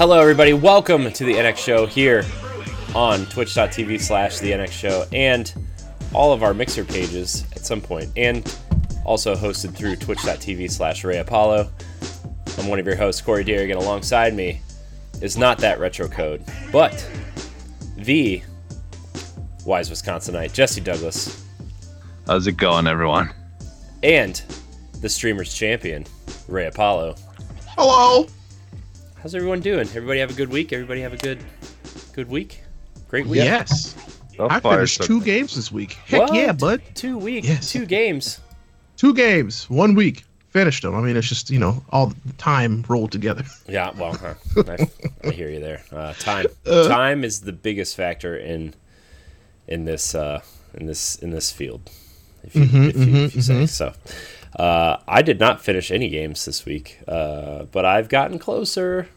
Hello, everybody. Welcome to the NX Show here on twitch.tv/TheNXShow and all of our Mixer pages at some point, and also hosted through twitch.tv/Ray Apollo. I'm one of your hosts, Corey Deerigan. Alongside me is not That Retro Code, but the wise Wisconsinite, Jesse Douglas. How's it going, everyone? And the streamer's champion, Ray Apollo. Hello! How's everyone doing? Everybody have a good week? Everybody have a good week? Great week? Yes. I finished two games this week. Heck what? Yeah, bud. 2 weeks. Yes. Two games. 1 week. Finished them. I mean, it's just, you know, all the time rolled together. Yeah, well, huh. I hear you there. Time is the biggest factor in this field. If you say so. I did not finish any games this week, but I've gotten closer.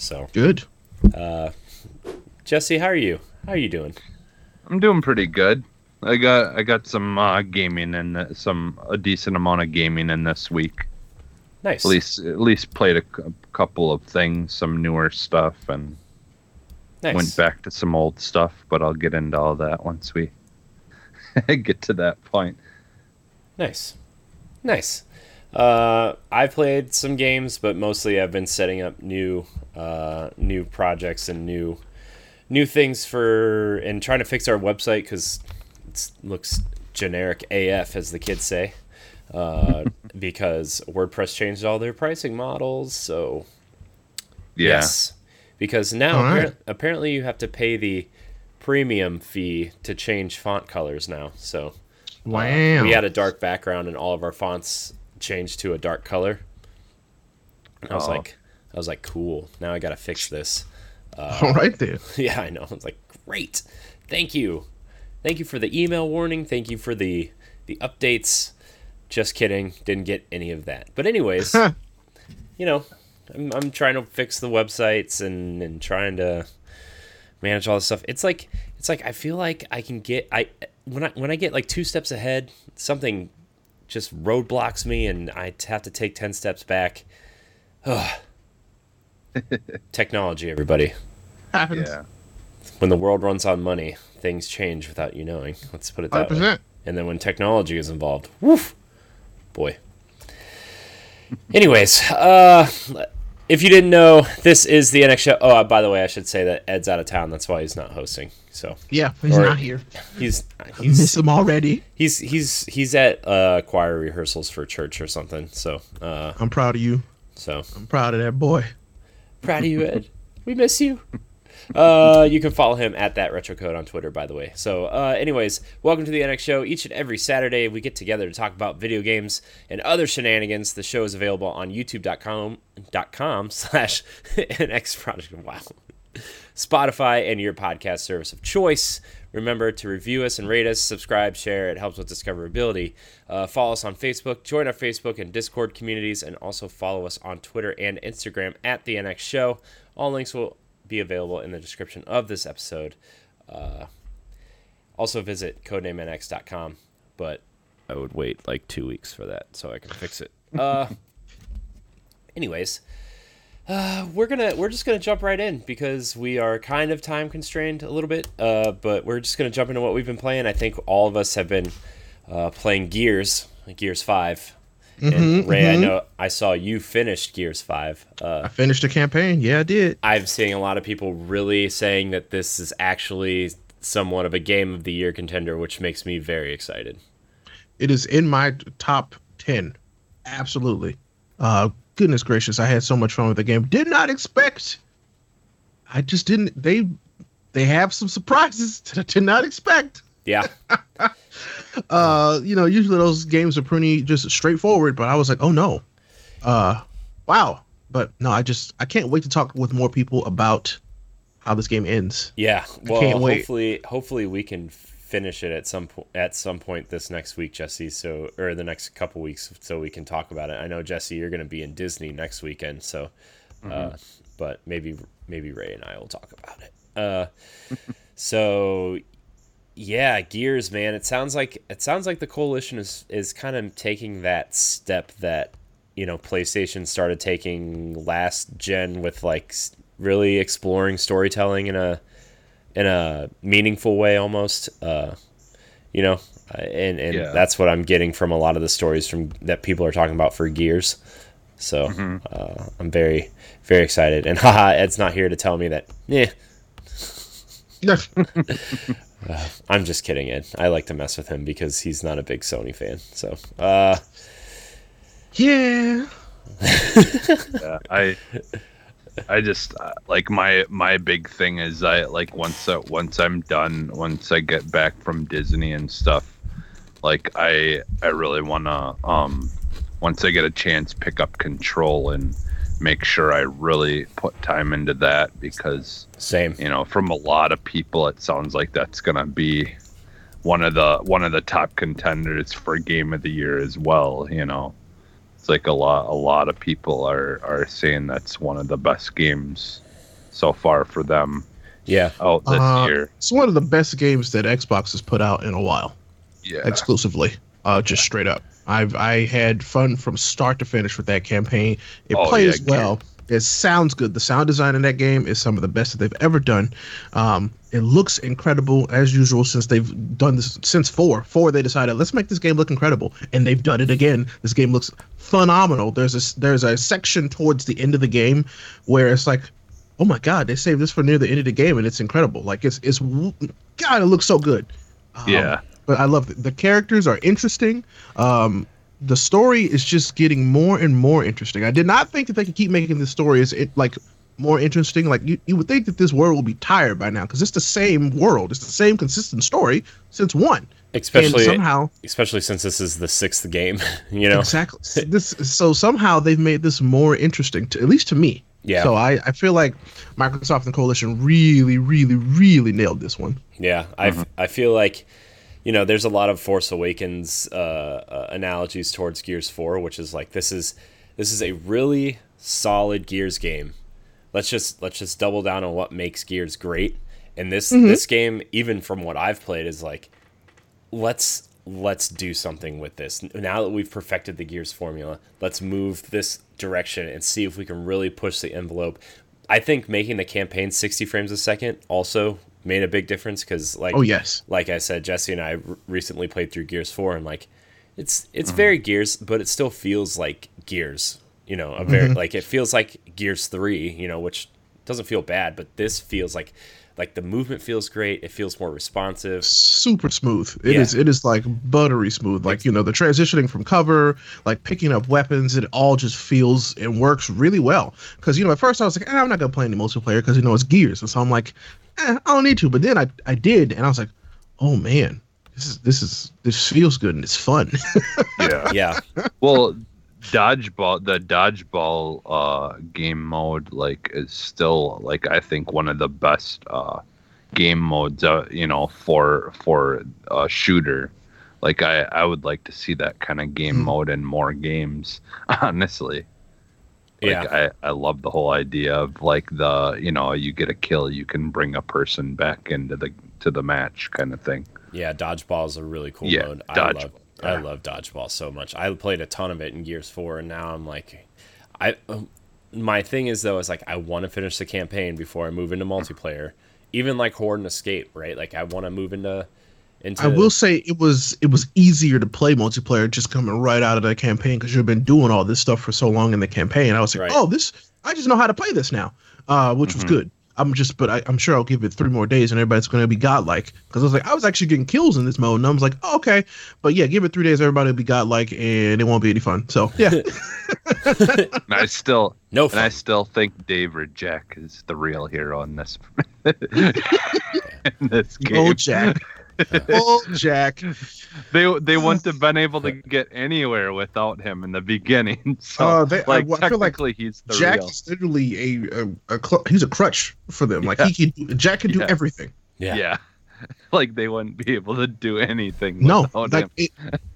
So good. Jesse, how are you doing? I'm doing pretty good. I got some gaming and a decent amount of gaming in this week. Nice. At least played a couple of things, some newer stuff, and nice. Went back to some old stuff. But I'll get into all that once we get to that point. Nice. I've played some games, but mostly I've been setting up new projects and new things and trying to fix our website because it looks generic AF, as the kids say, because WordPress changed all their pricing models. So yeah. Yes, because now apparently you have to pay the premium fee to change font colors now. So. Wow. We had a dark background and all of our fonts changed to a dark color. I was like, cool. Now I got to fix this. All right, dude. Yeah, I know. I was like, great. Thank you for the email warning. Thank you for the updates. Just kidding. Didn't get any of that. But anyways, you know, I'm trying to fix the websites and trying to manage all this stuff. It's like I feel like I can get when I get like 2 steps ahead, something just roadblocks me and I have to take 10 steps back. Ugh. Technology, everybody. Happens. Yeah. When the world runs on money, things change without you knowing. Let's put it that 100%. Way. And then when technology is involved, woof, boy. Anyways, if you didn't know, this is the NX Show. Oh, by the way, I should say that Ed's out of town. That's why he's not hosting. So yeah, he's not here. He's missed him already. He's at choir rehearsals for church or something. So I'm proud of you. So I'm proud of that boy. Proud of you, Ed. We miss you. You can follow him at That Retro Code on Twitter, by the way. So anyways, welcome to the NX Show. Each and every Saturday, we get together to talk about video games and other shenanigans. The show is available on youtube.com/NX Project. Wow. Spotify, and your podcast service of choice. Remember to review us and rate us, subscribe, share. It helps with discoverability. Follow us on Facebook, join our Facebook and Discord communities, and also follow us on Twitter and Instagram at The NX Show. All links will be available in the description of this episode. Also visit codenamenx.com, but I would wait like 2 weeks for that so I can fix it. Anyways, we're just gonna jump right in because we are kind of time constrained a little bit. But we're just gonna jump into what we've been playing. I think all of us have been playing Gears 5. And Ray, I know I saw you finished Gears 5. I finished the campaign. Yeah, I did. I'm seeing a lot of people really saying that this is actually somewhat of a Game of the Year contender, which makes me very excited. It is in my top 10. Absolutely. Goodness gracious, I had so much fun with the game. Did not expect. I just didn't. They have some surprises that I did not expect. Yeah. You know, usually those games are pretty just straightforward, but I was like, oh no. Wow. But no, I can't wait to talk with more people about how this game ends. Yeah. Well, hopefully we can finish it at some point this next week, Jesse, so or the next couple weeks so we can talk about it. I know, Jesse, you're going to be in Disney next weekend, so but maybe Ray and I will talk about it. So yeah, Gears, man. It sounds like the Coalition is kind of taking that step that, you know, PlayStation started taking last gen with like really exploring storytelling in a meaningful way almost, you know, and yeah. That's what I'm getting from a lot of the stories from that people are talking about for Gears. So I'm very, very excited. And haha, Ed's not here to tell me that. Yeah. I'm just kidding, Ed. I like to mess with him because he's not a big Sony fan. So, yeah. Yeah, I just like my big thing is I like once I'm done, once I get back from Disney and stuff, like I really wanna once I get a chance pick up Control and make sure I really put time into that, because same, you know, from a lot of people it sounds like that's gonna be one of the top contenders for Game of the Year as well, you know. It's like a lot of people are saying that's one of the best games so far for them. Yeah. Out this year. It's one of the best games that Xbox has put out in a while. Yeah. Exclusively. Just straight up. I had fun from start to finish with that campaign. It plays well. It sounds good. The sound design in that game is some of the best that they've ever done. It looks incredible as usual since they've done this since 4. They decided let's make this game look incredible, and they've done it again. This game looks phenomenal. There's a section towards the end of the game where it's like, oh my god, they saved this for near the end of the game, and it's incredible. Like it's god, it looks so good. Yeah. But I love it. The characters are interesting. The story is just getting more and more interesting. I did not think that they could keep making this story more interesting. Like you would think that this world will be tired by now because it's the same world. It's the same consistent story since 1. Especially since this is the 6th game, you know. Exactly. So somehow they've made this more interesting, at least to me. Yeah. So I feel like Microsoft and Coalition really, really, really nailed this one. Yeah, I feel like, you know, there's a lot of Force Awakens analogies towards Gears 4, which is like this is a really solid Gears game. Let's just double down on what makes Gears great. And this game, even from what I've played, is like let's do something with this. Now that we've perfected the Gears formula, let's move this direction and see if we can really push the envelope. I think making the campaign 60 frames a second also made a big difference because, like, like I said, Jesse and I recently played through Gears 4, and like, it's very Gears, but it still feels like Gears, you know, like it feels like Gears 3, you know, which doesn't feel bad, but this feels like the movement feels great. It feels more responsive, super smooth. It is like buttery smooth. Like, you know, the transitioning from cover, like picking up weapons, it all just feels and works really well. Because, you know, at first I was like, I'm not gonna play any multiplayer because, you know, it's Gears, and so I'm like, I don't need to. But then I did, and I was like, oh man, this feels good and it's fun. yeah. Well, the dodgeball game mode, like, is still, like, I think one of the best game modes, you know, for a shooter. Like, I would like to see that kind of game mode in more games, honestly. Like, yeah, I love the whole idea of, like, the, you know, you get a kill, you can bring a person back into the match kind of thing. Yeah, dodgeball is a really cool mode. I love dodgeball so much. I played a ton of it in Gears 4, and now I'm like, my thing is though is like I want to finish the campaign before I move into multiplayer. Even like Horde and Escape, right? Like I want to move into. I will say it was easier to play multiplayer just coming right out of the campaign because you've been doing all this stuff for so long in the campaign. I was like, I just know how to play this now, which was good. I'm sure I'll give it 3 more days and everybody's going to be godlike, because I was like, I was actually getting kills in this mode, and I was like, oh, okay, but yeah, give it 3 days, everybody will be godlike, and it won't be any fun. So yeah. I still think Dave or Jack is the real hero in this. in this game. Oh, Jack. Oh, Jack. They wouldn't have been able to get anywhere without him in the beginning. So I feel like he's the Jack real. Is literally he's a crutch for them. Yeah. Like Jack can do everything. Yeah. Like they wouldn't be able to do anything without him.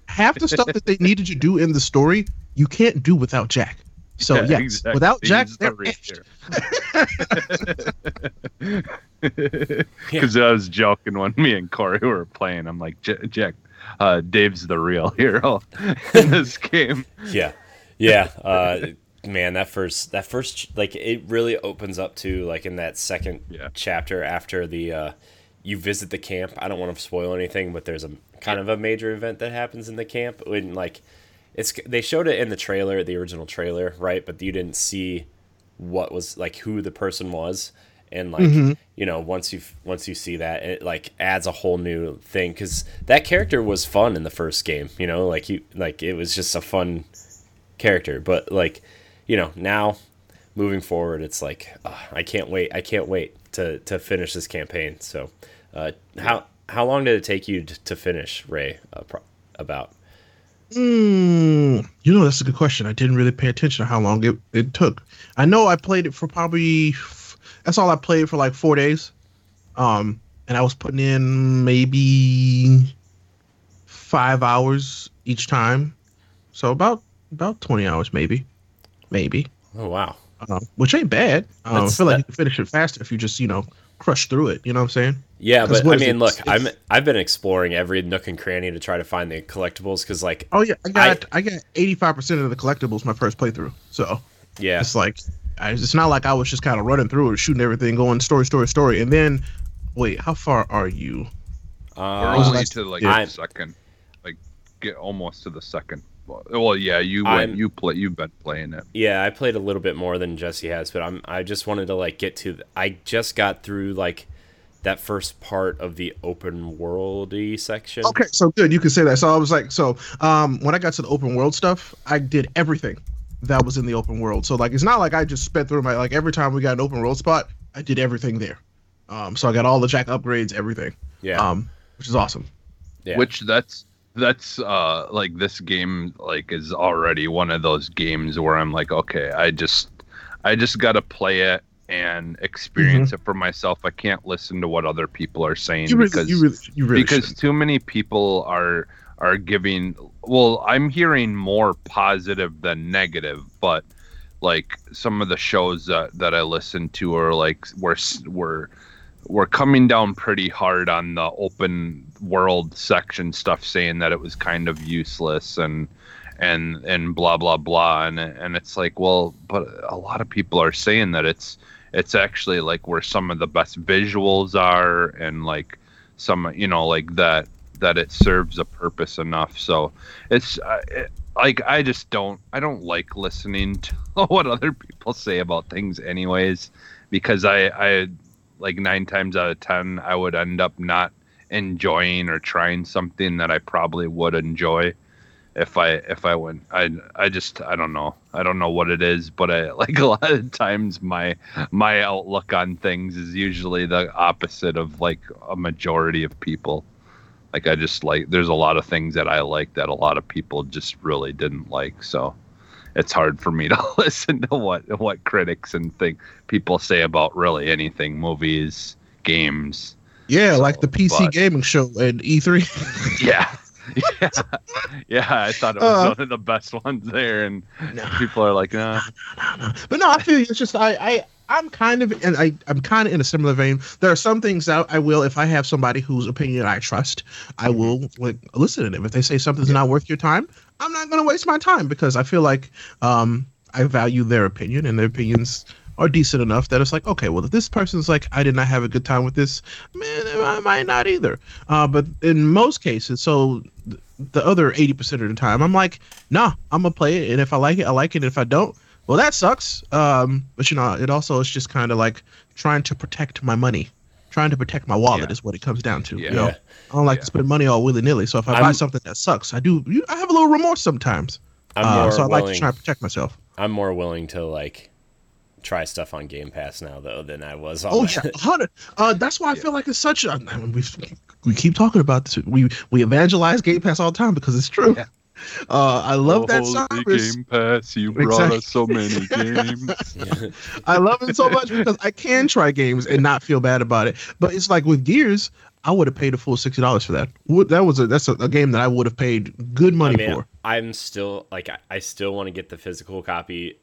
Half the stuff that they needed to do in the story, you can't do without Jack. So yeah, exactly. Without Jack, they're because I was joking when me and Corey were playing. I'm like, Jack, Dave's the real hero in this game. Yeah, yeah. man, that first like, it really opens up to, like, in that second chapter after the you visit the camp. I don't want to spoil anything, but there's a kind of a major event that happens in the camp when, like, they showed it in the trailer, the original trailer, right? But you didn't see what was, like, who the person was. And, like, you know, once you see that, it, like, adds a whole new thing, because that character was fun in the first game, you know, like, it was just a fun character. But, like, you know, now moving forward, it's like, I can't wait to finish this campaign. So how long did it take you to finish, Ray, about? You know, that's a good question. I didn't really pay attention to how long it took. I know I played it for probably... That's all I played for, like, 4 days. And I was putting in maybe 5 hours each time. So about 20 hours, maybe. Oh, wow. Which ain't bad. I feel like you can finish it faster if you just, you know, crush through it. You know what I'm saying? Yeah, but, I mean, look, I've been exploring every nook and cranny to try to find the collectibles, because, like... Oh, yeah, I got 85% of the collectibles my first playthrough. So, yeah, it's like... It's not like I was just kind of running through it, shooting everything, going story. And then, wait, how far are you? Get almost to the second. Well, yeah, you've been playing it. Yeah, I played a little bit more than Jesse has, but I just wanted to, like, get to. I just got through, like, that first part of the open worldy section. Okay, so good, you can say that. So I was like, when I got to the open world stuff, I did everything that was in the open world. So, like, it's not like I just sped through my, like, every time we got an open world spot, I did everything there. So I got all the jack upgrades, everything. Yeah. Which is awesome. Yeah. Which that's like, this game, like, is already one of those games where I'm like, okay, I just got to play it and experience it for myself. I can't listen to what other people are saying, because too many people are giving... Well, I'm hearing more positive than negative, but, like, some of the shows that I listen to are, like, we're coming down pretty hard on the open world section stuff, saying that it was kind of useless and blah blah blah, and it's like, well, but a lot of people are saying that it's actually, like, where some of the best visuals are, and, like, some, you know, like, that it serves a purpose enough. So it's like, I don't like listening to what other people say about things anyways, because I like, 9 times out of 10, I would end up not enjoying or trying something that I probably would enjoy if I went. I don't know what it is, but I, like, a lot of times my outlook on things is usually the opposite of, like, a majority of people. Like, I just, like, there's a lot of things that I like that a lot of people just really didn't like. So it's hard for me to listen to what critics and people say about really anything, movies, games. Yeah, so, like the PC gaming show at E3. Yeah, I thought it was one of the best ones there. And people are like, no. But no, I feel you. It's just, I'm kind of in a similar vein. There are some things that I will, if I have somebody whose opinion I trust, I will, like, listen to them. If they say something's not worth your time, I'm not going to waste my time, because I feel like I value their opinion, and their opinions are decent enough that it's like, okay, well, if this person's like, I did not have a good time with this, man, I might not either. But in most cases, so the other 80% of the time, I'm like, nah, I'm going to play it. And if I like it, I like it. If I don't, well, that sucks. But, you know, it also is just kind of like trying to protect my money. Trying to protect my wallet is what it comes down to. Yeah. You know? I don't like to spend money all willy-nilly. So if I buy something that sucks, I have a little remorse sometimes. So I like to try and protect myself. I'm more willing to, like, try stuff on Game Pass now, though, than I was on that's why I feel like it's such a... I mean, we keep talking about this. We evangelize Game Pass all the time because it's true. Yeah. I love that service. Game Pass, you brought us so many games. I love it so much because I can try games and not feel bad about it. But it's like with Gears, I would have paid a full $60 for that. That's a game that I would have paid good money for. I'm still like, I still want to get the physical copy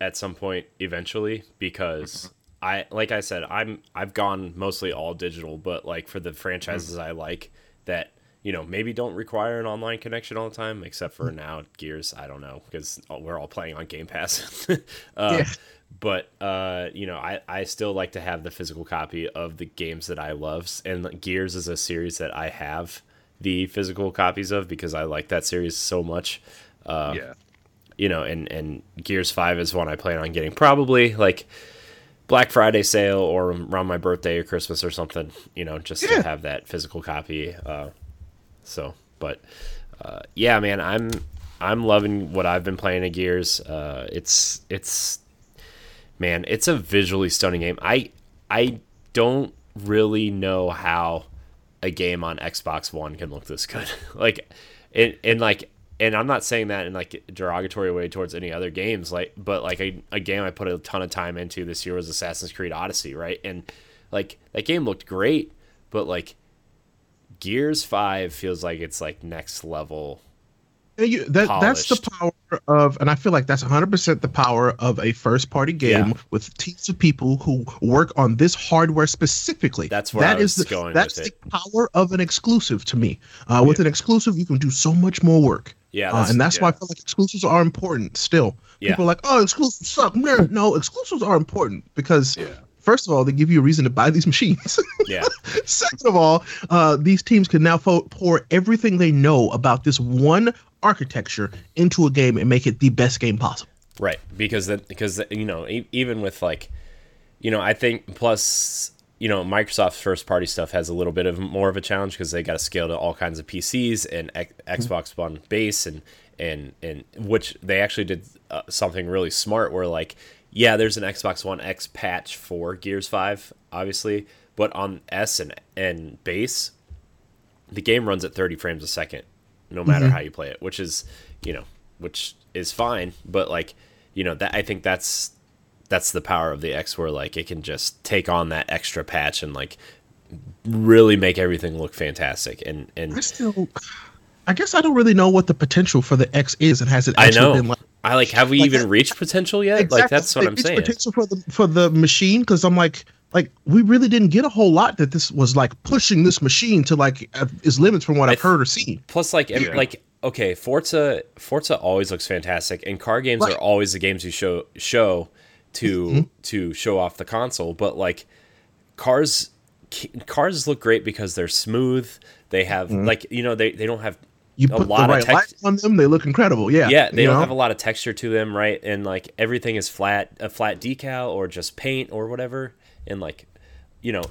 at some point eventually, because I, like I said, I've gone mostly all digital, but, like, for the franchises I like that. you know, maybe don't require an online connection all the time, except for now Gears. I don't know, because we're all playing on Game Pass. But, you know, I still like to have the physical copy of the games that I love. And Gears is a series that I have the physical copies of because I like that series so much. You know, and Gears 5 is one I plan on getting probably like Black Friday sale or around my birthday or Christmas or something, you know, just to have that physical copy. So, but yeah, man, I'm loving what I've been playing at Gears. It's man, it's a visually stunning game. I don't really know how a game on Xbox One can look this good. Like, and like, and I'm not saying that in like a derogatory way towards any other games. Like, but like a game I put a ton of time into this year was Assassin's Creed Odyssey, right? And like that game looked great, but like Gears 5 feels like it's like next level. That's the power of, and I feel like that's 100% the power of a first-party game with teams of people who work on this hardware specifically. That's where that I was is the, going that's with the it. Power of an exclusive to me. With an exclusive, you can do so much more work. And that's why I feel like exclusives are important still. People are like, oh, exclusives suck. No, exclusives are important because... First of all, they give you a reason to buy these machines. Second of all, these teams can now pour everything they know about this one architecture into a game and make it the best game possible. Right, because you know, even with like, you know, I think plus, you know, Microsoft's first party stuff has a little bit of more of a challenge because they got to scale to all kinds of PCs and Xbox One base and which they actually did something really smart where like. Yeah, there's an Xbox One X patch for Gears 5, obviously, but on S and base, the game runs at 30 frames a second, no matter how you play it, which is, you know, which is fine. But like, you know, that I think that's the power of the X, where like it can just take on that extra patch and like really make everything look fantastic. And I guess I don't really know what the potential for the X is, and has it actually been like. I like. Have we like even reached potential yet? Exactly. Like that's what I'm saying. Potential for the machine, because I'm like we really didn't get a whole lot that this was like pushing this machine to like its limits from what I've heard or seen. Plus, like okay, Forza always looks fantastic, and car games are always the games you show to show off the console. But like cars look great because they're smooth. They have like you know they don't have. You put a lot of lights on them; they look incredible. Yeah. They don't have a lot of texture to them, right? And like everything is flat—a flat decal or just paint or whatever. And like, you know,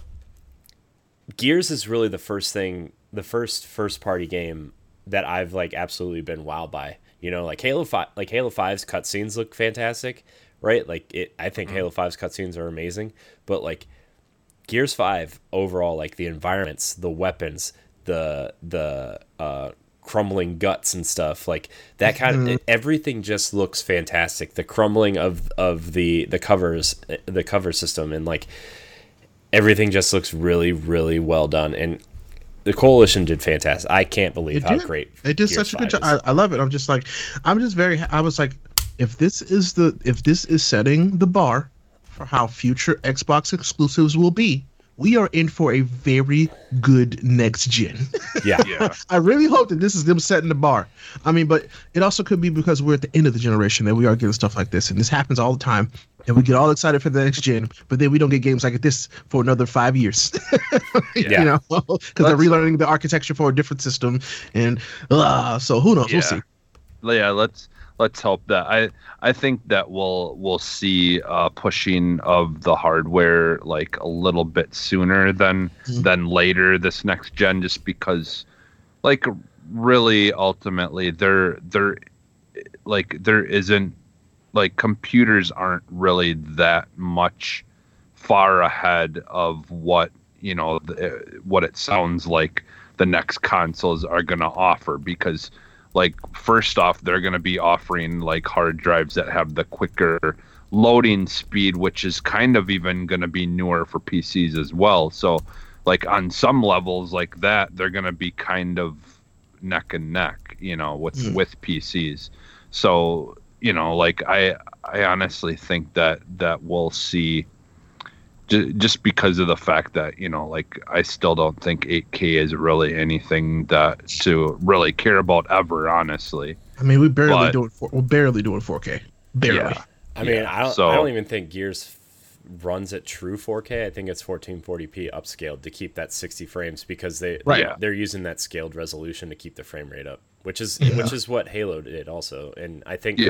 Gears is really the first thing, the first-party game that I've like absolutely been wowed by. You know, like Halo 5's cutscenes look fantastic, right? Like I think Halo 5's cutscenes are amazing. But like Gears 5 overall, like the environments, the weapons, the crumbling guts and stuff like that kind of everything just looks fantastic. The crumbling of the cover system and like everything just looks really, really well done. And the Coalition did fantastic. I can't believe how great they did such a good job. I love it. I was like, if this is setting the bar for how future Xbox exclusives will be, we are in for a very good next gen. Yeah. I really hope that this is them setting the bar. I mean, but it also could be because we're at the end of the generation that we are getting stuff like this. And this happens all the time. And we get all excited for the next gen, but then we don't get games like this for another 5 years. You know, because they're relearning the architecture for a different system. And so who knows? Yeah. We'll see. Yeah, let's hope that I think that we'll see pushing of the hardware like a little bit sooner than later this next gen, just because like really ultimately there isn't like computers aren't really that much far ahead of what you know what it sounds like the next consoles are going to offer, because like, first off, they're going to be offering, like, hard drives that have the quicker loading speed, which is kind of even going to be newer for PCs as well. So, like, on some levels like that, they're going to be kind of neck and neck, you know, with PCs. So, you know, like, I honestly think that we'll see just because of the fact that, you know, like, I still don't think 8K is really anything that to really care about ever, honestly. I mean, we're barely doing 4K. Barely. Yeah. I mean, yeah. I don't even think Gears runs at true 4K. I think it's 1440p upscaled to keep that 60 frames because they're using that scaled resolution to keep the frame rate up, which is what Halo did also. And I think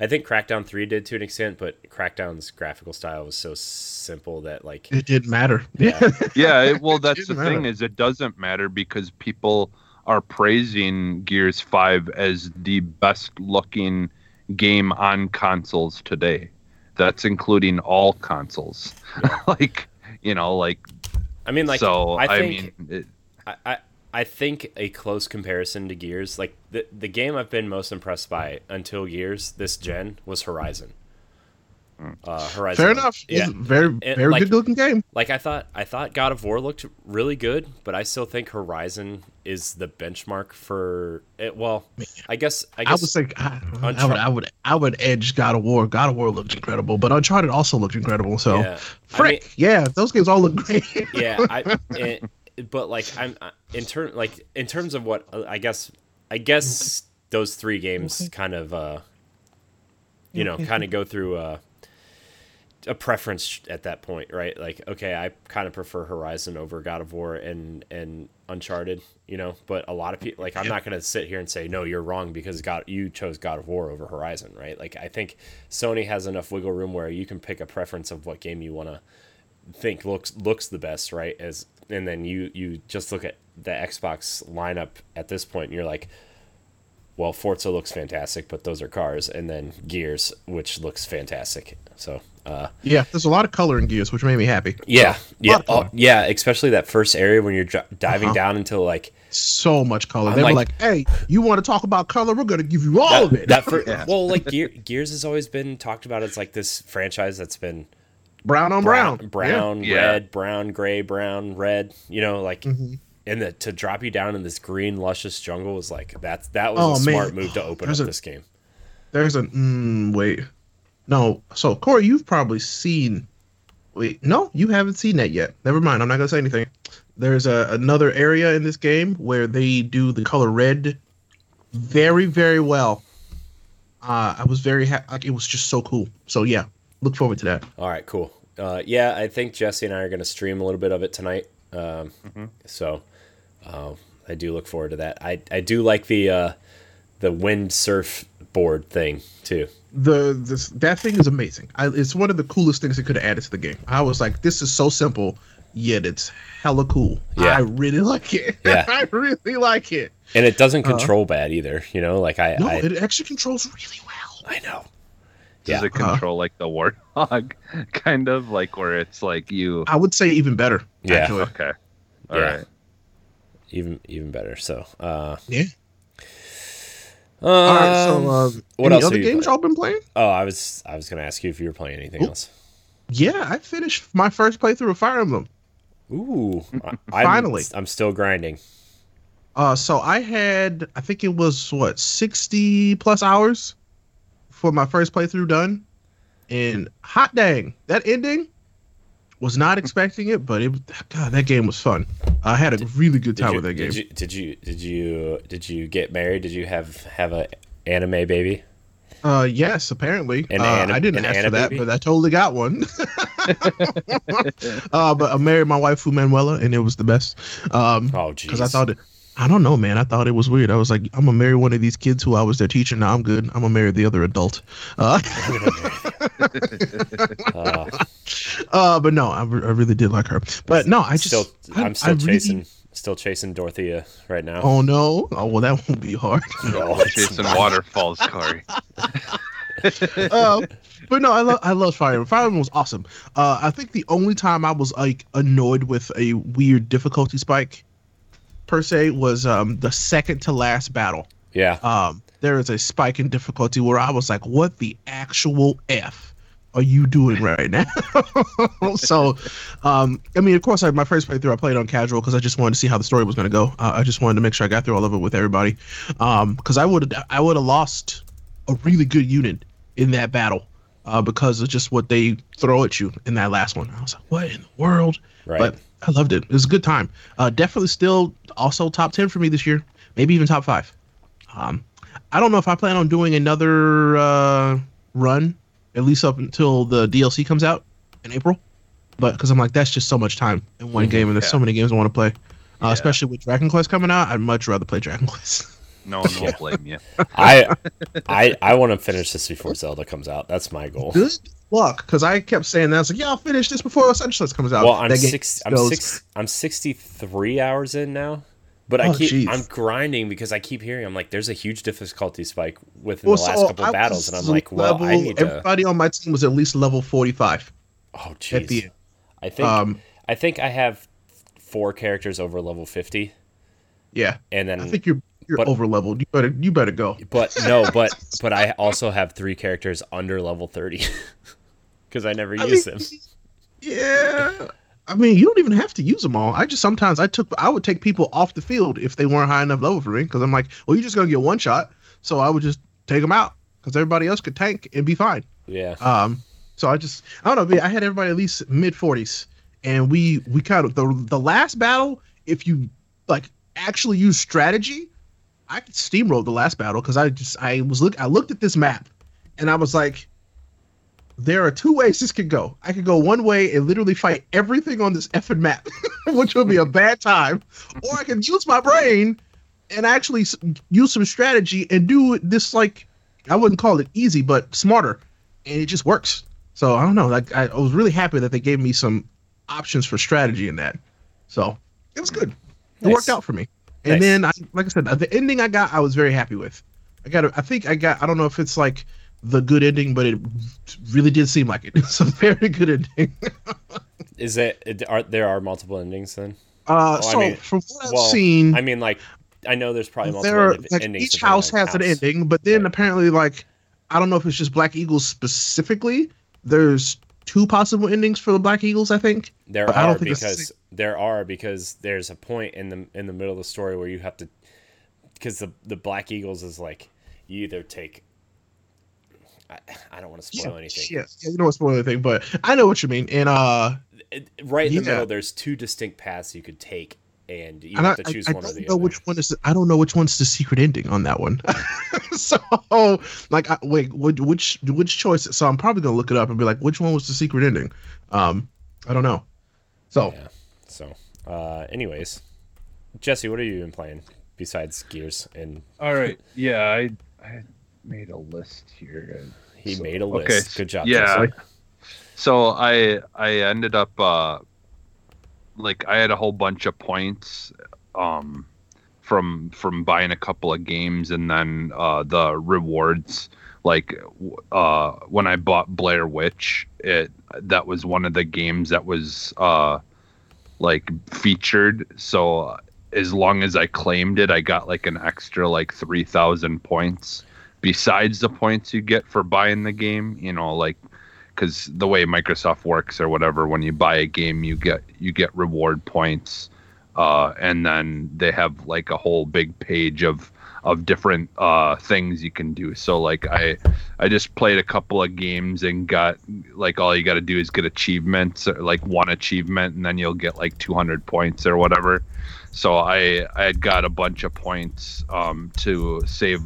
I think Crackdown 3 did to an extent, but Crackdown's graphical style was so simple that, like, it didn't matter. Well, that's the thing, is it doesn't matter because people are praising Gears 5 as the best looking game on consoles today. That's including all consoles. I think a close comparison to Gears, like, the game I've been most impressed by until Gears this gen was Horizon. Horizon. Fair enough. Yeah. Very good looking game. Like, I thought God of War looked really good, but I still think Horizon is the benchmark for it. Well, I guess I would edge God of War. God of War looked incredible, but Uncharted also looked incredible. So, those games all look great. But, like, in terms of what I guess those three games kind of go through a preference at that point, right? Like, okay, I kind of prefer Horizon over God of War and Uncharted, you know. But a lot of people, like, I'm not going to sit here and say no, you're wrong because you chose God of War over Horizon, right? Like, I think Sony has enough wiggle room where you can pick a preference of what game you want to think looks the best, right? And then you just look at the Xbox lineup at this point, and you're like, well, Forza looks fantastic, but those are cars. And then Gears, which looks fantastic. So there's a lot of color in Gears, which made me happy. Especially that first area when you're diving down into, like, so much color. They were like, hey, you want to talk about color? We're going to give you all of it. Well, like, Gears has always been talked about as, like, this franchise that's been brown on brown, red, brown, gray, brown, red, you know, like, and to drop you down in this green luscious jungle was like, that was a smart move to open up this game. So Corey, you've probably seen, you haven't seen that yet. Never mind. I'm not going to say anything. There's another area in this game where they do the color red very, very well. I was very happy. It was just so cool. So yeah. Look forward to that. All right, cool. I think Jesse and I are going to stream a little bit of it tonight. So I do look forward to that. I do like the wind surf board thing too. That thing is amazing. It's one of the coolest things they could have added to the game. I was like, this is so simple, yet it's hella cool. Yeah. I really like it. Yeah. I really like it. And it doesn't control bad either. You know, like it actually controls really well. I know. Does it control like the warthog, kind of like where it's like you? I would say even better. Yeah. Actually. Okay. All right. Even better. So. Yeah. All right. So what else? Other games y'all been playing? Oh, I was gonna ask you if you were playing anything else. Yeah, I finished my first playthrough of Fire Emblem. Ooh! Finally, I'm still grinding. So I had, I think it was 60+ hours. For my first playthrough done, and hot dang, that ending, was not expecting it, but that game was fun. I had a really good time with that game. Did you get married? Did you have an anime baby? Yes, apparently. I didn't ask for that, but I totally got one. But I married my wife, Manuela, and it was the best. Because I thought it. I don't know, man. I thought it was weird. I was like, I'm gonna marry one of these kids who I was their teacher. Now I'm good. I'm gonna marry the other adult. But no, I really did like her. But no, I'm still chasing Dorothea right now. Oh no! Oh well, that won't be hard. No, chasing waterfalls, Corey. But no, I love Fire Emblem. Fire Emblem was awesome. I think the only time I was like annoyed with a weird difficulty spike, per se, was the second to last battle. Yeah. There is a spike in difficulty where I was like, what the actual F are you doing right now? So, I mean, of course, my first playthrough, I played on casual because I just wanted to see how the story was going to go. I just wanted to make sure I got through all of it with everybody, because I would have lost a really good unit in that battle. because of just what they throw at you in that last one. I was like, what in the world? Right. But I loved it. It was a good time. Definitely still also top 10 for me this year, maybe even top 5. I don't know if I plan on doing another run, at least up until the DLC comes out in April. But because I'm like, that's just so much time in one game, and there's so many games I want to play. Especially with Dragon Quest coming out, I'd much rather play Dragon Quest. No one will blame you. I want to finish this before Zelda comes out. That's my goal. Good luck, because I kept saying that. I was like, yeah, I'll finish this before Essential comes out. Well, I'm 63 hours in now. But I'm grinding because I keep hearing, I'm like, there's a huge difficulty spike within the last couple of battles, and I'm like, I need to... Everybody on my team was at least level 45. Oh, jeez. At the end. I think I have 4 characters over level 50. Yeah. And then I think you're over leveled. You better go. But no, but I also have 3 characters under level 30 because I never use them. Yeah. I mean, you don't even have to use them all. I just I would take people off the field if they weren't high enough level for me, because I'm like, well, you're just gonna get one shot, so I would just take them out because everybody else could tank and be fine. Yeah. So I don't know. I had everybody at least mid 40s, and we kind of the last battle. If you like actually use strategy, I could steamroll the last battle because I looked at this map, and I was like, there are 2 ways this could go. I could go one way and literally fight everything on this effing map, which would be a bad time. Or I could use my brain and actually use some strategy and do this, like, I wouldn't call it easy, but smarter. And it just works. So I don't know. Like, I was really happy that they gave me some options for strategy in that. So it was good. Nice. It worked out for me. And nice. Then, like I said, the ending I got, I was very happy with. I don't know if it's like the good ending, but it really did seem like it. It's a very good ending. Is it? There are multiple endings then? From what I've seen, I mean, like, I know there's probably multiple endings. Each house has an ending, but then apparently, like, I don't know if it's just Black Eagles specifically. There's 2 possible endings for the Black Eagles, I think. There are because there's a point in the middle of the story where you have to, because the Black Eagles is like, you either take. I don't want to spoil anything. Yeah, you don't want to spoil anything, but I know what you mean. And in the middle, there's 2 distinct paths you could take, and you have to choose one or the other. I don't know which one's the secret ending on that one. So, like, which choice? So I'm probably gonna look it up and be like, which one was the secret ending? I don't know. So, yeah. So, anyways, Jesse, what are you even playing besides Gears? And all right, yeah, I made a list here. Made a list. Okay. Good job. Yeah. Jesse. So I ended up I had a whole bunch of points from buying a couple of games, and then the rewards, like when I bought Blair Witch, that was one of the games that was featured. So as long as I claimed it, I got like an extra 3,000 points. Besides the points you get for buying the game, you know, like, because the way Microsoft works or whatever, when you buy a game, you get reward points, and then they have like a whole big page of different things you can do. So like I just played a couple of games and got like, all you got to do is get achievements, or like one achievement, and then you'll get like 200 points or whatever. So I had got a bunch of points to save.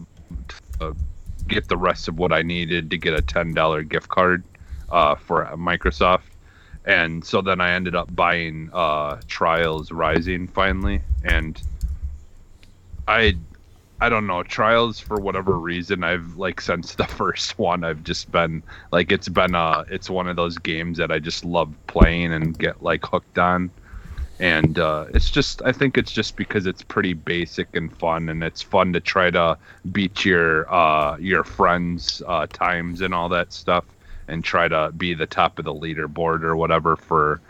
Get the rest of what I needed to get a $10 gift card for Microsoft, and so then I ended up buying Trials Rising finally, and I don't know, Trials, for whatever reason, I've like, since the first one, I've just been like, it's one of those games that I just love playing and get like hooked on, and I think it's just because it's pretty basic and fun, and it's fun to try to beat your friends' times and all that stuff, and try to be the top of the leaderboard or whatever for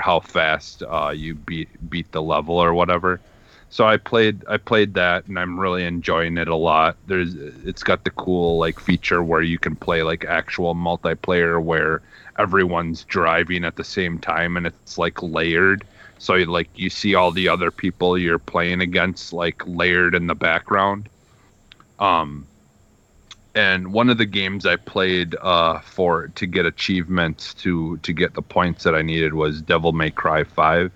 how fast you beat the level or whatever. So I played that, and I'm really enjoying it a lot. It's got the cool like feature where you can play like actual multiplayer where everyone's driving at the same time, and it's like layered. So like you see all the other people you're playing against like layered in the background. And one of the games I played for to get achievements to get the points that I needed was Devil May Cry 5.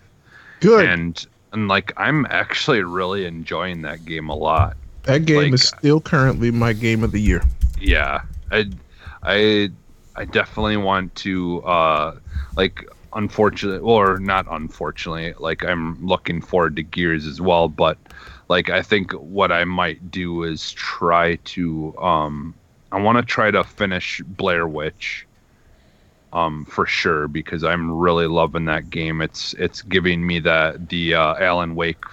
Good. And like I'm actually really enjoying that game a lot. That game is still currently my game of the year. Yeah. I definitely want to I'm looking forward to Gears as well, but like, I think what I might do is try to, I want to try to finish Blair Witch, for sure, because I'm really loving that game. It's giving me the Alan Wake,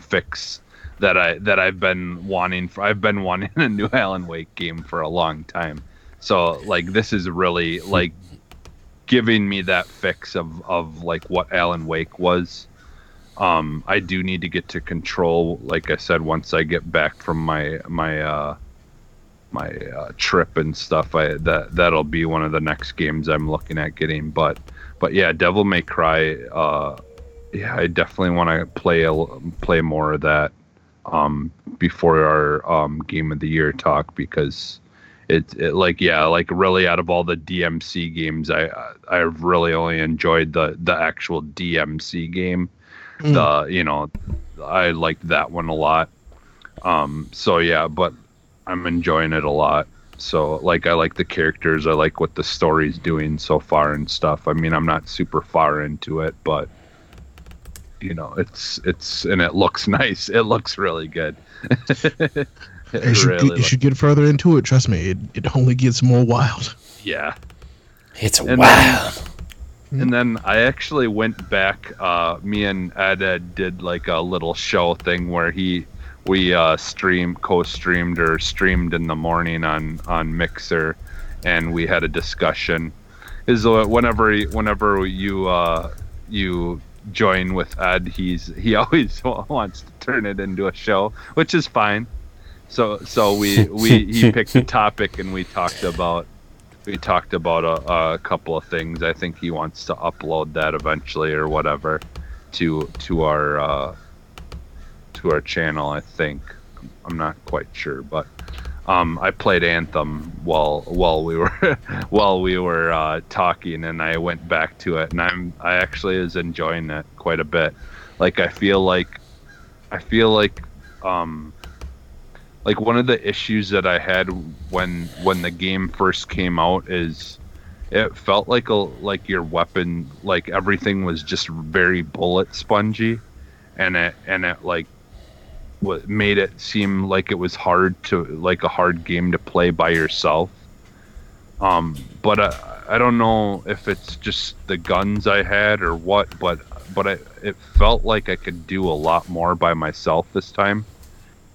fix that I've been wanting a new Alan Wake game for a long time. So like, this is really like giving me that fix of like what Alan Wake was. I do need to get to Control, like I said, once I get back from my trip and stuff. That'll be one of the next games I'm looking at getting. But yeah, Devil May Cry. I definitely want to play more of that before our Game of the Year talk, because it really out of all the DMC games, I've really only enjoyed the actual DMC game. I liked that one a lot. So yeah, but I'm enjoying it a lot. So like, I like the characters, I like what the story's doing so far and stuff. I mean, I'm not super far into it, but it's and it looks nice. It looks really good. You should get further into it. Trust me, it only gets more wild. Yeah, it's wild. And then I actually went back, me and Ed did like a little show thing where we streamed in the morning on Mixer, and we had a discussion. Is whenever you join with Ed, he always wants to turn it into a show, which is fine. So he picked a topic and we talked about a couple of things. I think he wants to upload that eventually or whatever to our channel, I think. I'm not quite sure, but I played Anthem while we were talking, and I went back to it, and I actually is enjoying that quite a bit. Like, I feel like like one of the issues that I had when the game first came out is it felt like your weapon, like everything was just very bullet spongy, and it like what made it seem like it was a hard game to play by yourself. But I don't know if it's just the guns I had or what, but it felt like I could do a lot more by myself this time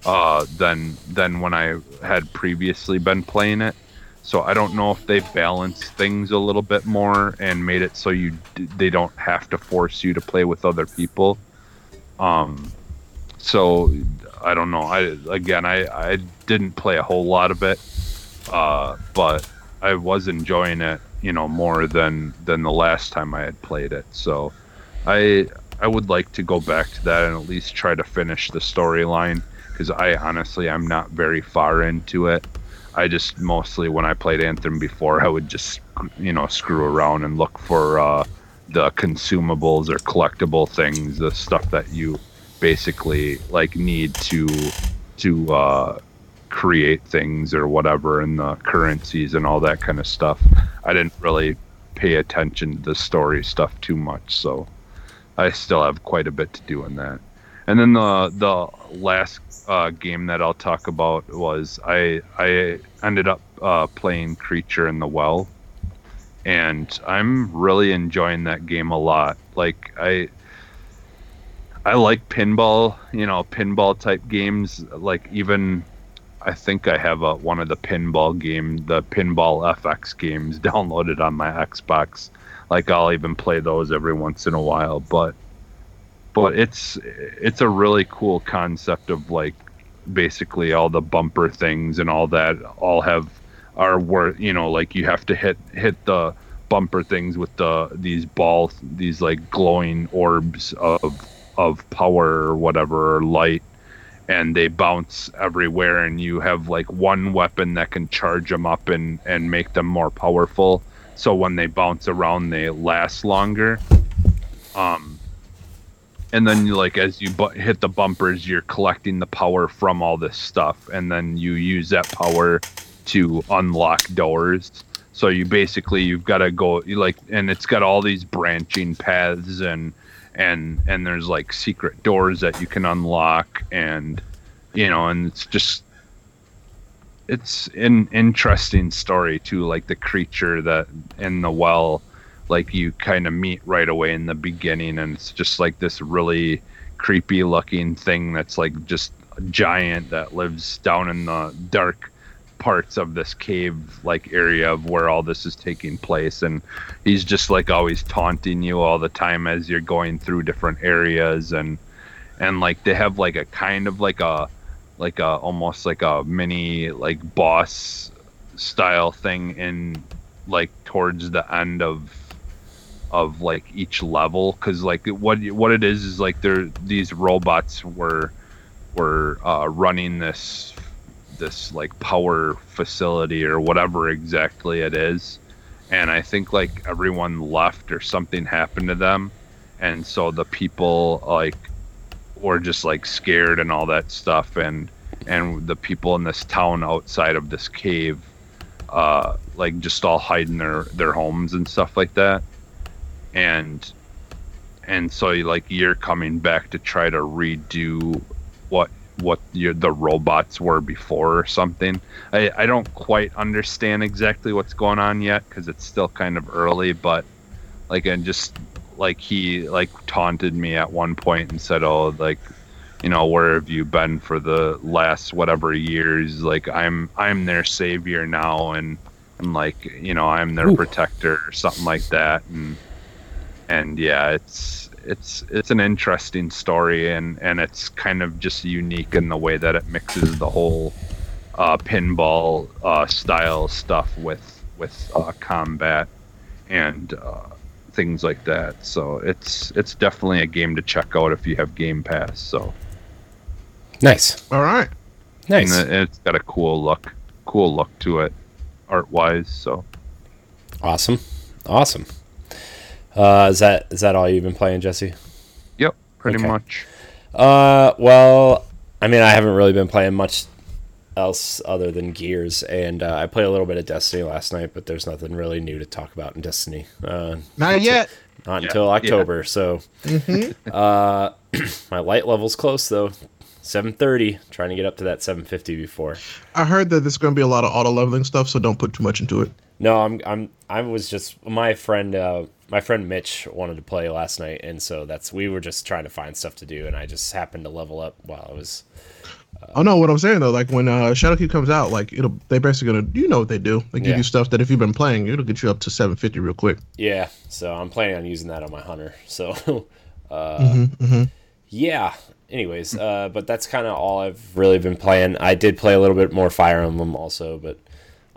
than when I had previously been playing it. So I don't know if they balanced things a little bit more and made it so they don't have to force you to play with other people. So I don't know. I didn't play a whole lot of it, but I was enjoying it, more than the last time I had played it. So I would like to go back to that and at least try to finish the storyline. Because I'm not very far into it. I just mostly, when I played Anthem before, I would just, screw around and look for the consumables or collectible things, the stuff that you basically like need to create things or whatever, and the currencies and all that kind of stuff. I didn't really pay attention to the story stuff too much, so I still have quite a bit to do in that. And then the last game that I'll talk about was I ended up playing Creature in the Well, and I'm really enjoying that game a lot. Like I like pinball, pinball type games. Like, even I think I have one of the pinball FX games downloaded on my Xbox. Like, I'll even play those every once in a while, But it's a really cool concept of, like, basically all the bumper things and all that all are worth, like, you have to hit the bumper things with these glowing orbs of power or whatever, or light, and they bounce everywhere, and you have like one weapon that can charge them up and make them more powerful, so when they bounce around they last longer. And then like as you hit the bumpers, you're collecting the power from all this stuff, and then you use that power to unlock doors. So you basically, you've got to go like, and it's got all these branching paths, and there's like secret doors that you can unlock, and you know, and it's just, it's an interesting story too. Like the creature that in the well, like you kind of meet right away in the beginning, and it's just like this really creepy looking thing that's like just a giant that lives down in the dark parts of this cave like area of where all this is taking place, and he's just like always taunting you all the time as you're going through different areas, and like they have like a kind of like a almost like a mini like boss style thing in like towards the end of like each level, because like what it is like there, these robots were running this like power facility or whatever exactly it is, and I think like everyone left or something happened to them, and so the people like were just like scared and all that stuff, and the people in this town outside of this cave like just all hide in their homes and stuff like that, and so like you're coming back to try to redo what the robots were before or something. I don't quite understand exactly what's going on yet because it's still kind of early, but like, and just like he like taunted me at one point and said, oh, like, you know, where have you been for the last whatever years, like I'm their savior now, and like, you know, I'm their protector or something like that, and yeah, it's an interesting story, and it's kind of just unique in the way that it mixes the whole pinball style stuff with combat and things like that. So it's definitely a game to check out if you have Game Pass. So nice. All right. Nice. And it's got a cool look to it, art wise. So awesome. Is that all you've been playing, Jesse? Yep, pretty much. Well, I mean, I haven't really been playing much else other than Gears, and I played a little bit of Destiny last night, but there's nothing really new to talk about in Destiny. Not yet. Not until October. Yeah. So, my light level's close though. 730. Trying to get up to that 750 before. I heard that there's going to be a lot of auto leveling stuff, so don't put too much into it. No, I was just my friend Mitch wanted to play last night, and so we were just trying to find stuff to do, and I just happened to level up while I was. Oh no, what I'm saying though, like when Shadowkeep comes out, like they're basically gonna, you know what they do, they give you stuff that if you've been playing, it'll get you up to 750 real quick. Yeah, so I'm planning on using that on my hunter. So, yeah. Anyways, but that's kind of all I've really been playing. I did play a little bit more Fire Emblem also, but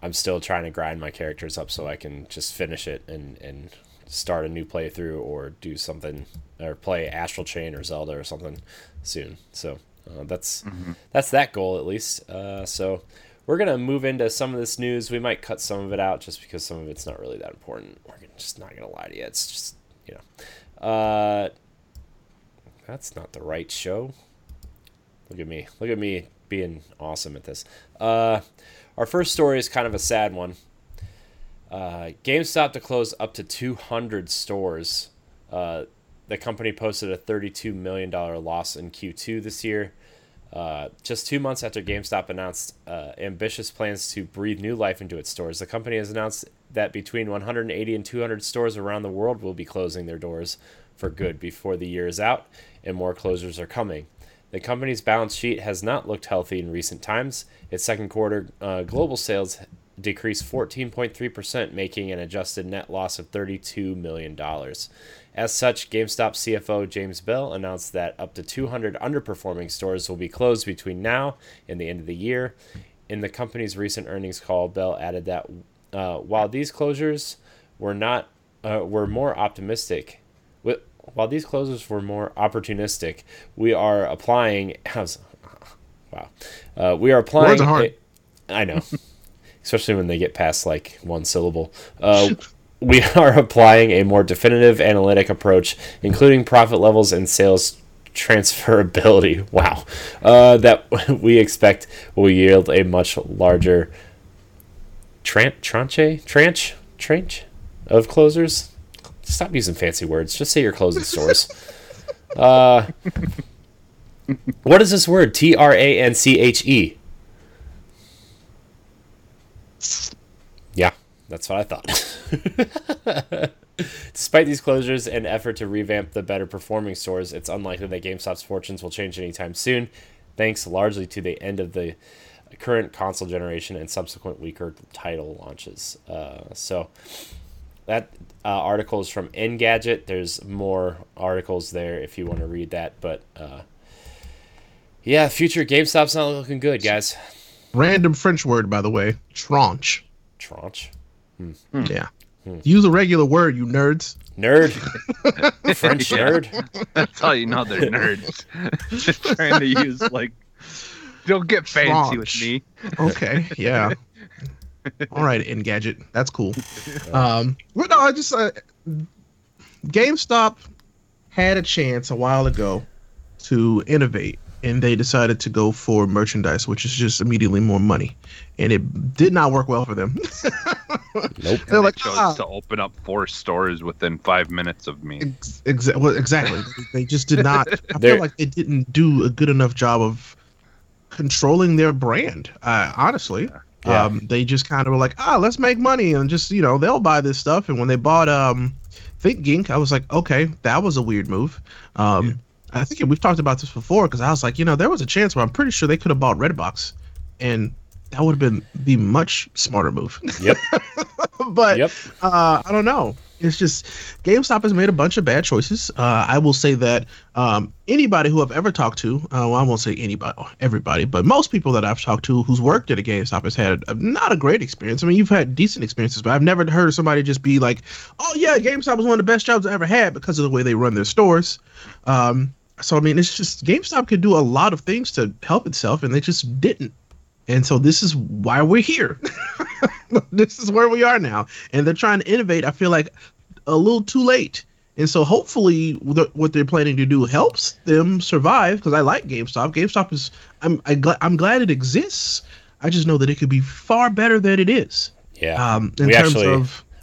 I'm still trying to grind my characters up so I can just finish it and start a new playthrough or do something, or play Astral Chain or Zelda or something soon. So that's that goal at least. So we're going to move into some of this news. We might cut some of it out just because some of it's not really that important. We're just not going to lie to you. It's just, you know. That's not the right show. Look at me being awesome at this. Our first story is kind of a sad one. GameStop to close up to 200 stores. The company posted a $32 million loss in Q2 this year. Just 2 months after GameStop announced ambitious plans to breathe new life into its stores, the company has announced that between 180 and 200 stores around the world will be closing their doors for good before the year is out, and more closures are coming. The company's balance sheet has not looked healthy in recent times. Its second quarter global sales decreased 14.3%, making an adjusted net loss of $32 million. As such, GameStop CFO James Bell announced that up to 200 underperforming stores will be closed between now and the end of the year. In the company's recent earnings call, Bell added that while these closures were more opportunistic, we are applying Wow. We are applying... Words are hard. I know. Especially when they get past, like, one syllable. We are applying a more definitive analytic approach, including profit levels and sales transferability. Wow. That we expect will yield a much larger tranche of closers. Stop using fancy words. Just say you're closing stores. What is this word? TRANCHE. Yeah, that's what I thought. Despite these closures and effort to revamp the better performing stores, it's unlikely that GameStop's fortunes will change anytime soon, thanks largely to the end of the current console generation and subsequent weaker title launches. That article is from Engadget. There's more articles there if you want to read that. But, yeah, future GameStop's not looking good, guys. Random French word, by the way. Tranche. Tranche? Yeah. Use a regular word, you nerds. Nerd. French nerd. That's how you know they're nerds. Just trying to use, like, don't get fancy with me. Okay, yeah. All right, Engadget. That's cool. GameStop had a chance a while ago to innovate, and they decided to go for merchandise, which is just immediately more money. And it did not work well for them. Nope. They're like, to open up 4 stores within 5 minutes of me. Exactly. They just did not. I feel like they didn't do a good enough job of controlling their brand, honestly. Yeah. They just kind of were like, let's make money and just, you know, they'll buy this stuff. And when they bought ThinkGeek, I was like, okay, that was a weird move. I think we've talked about this before because I was like, you know, there was a chance where I'm pretty sure they could have bought Redbox and that would have been the much smarter move. Yep. But I don't know. It's just GameStop has made a bunch of bad choices. I will say that anybody who I've ever talked to, I won't say anybody, everybody, but most people that I've talked to who's worked at a GameStop has had not a great experience. I mean, you've had decent experiences, but I've never heard somebody just be like, oh, yeah, GameStop was one of the best jobs I ever had because of the way they run their stores. So, I mean, it's just GameStop could do a lot of things to help itself, and they just didn't. And so this is why we're here. This is where we are now. And they're trying to innovate, I feel like, a little too late. And so hopefully what they're planning to do helps them survive, because I like GameStop. GameStop is, I'm glad it exists. I just know that it could be far better than it is. Yeah.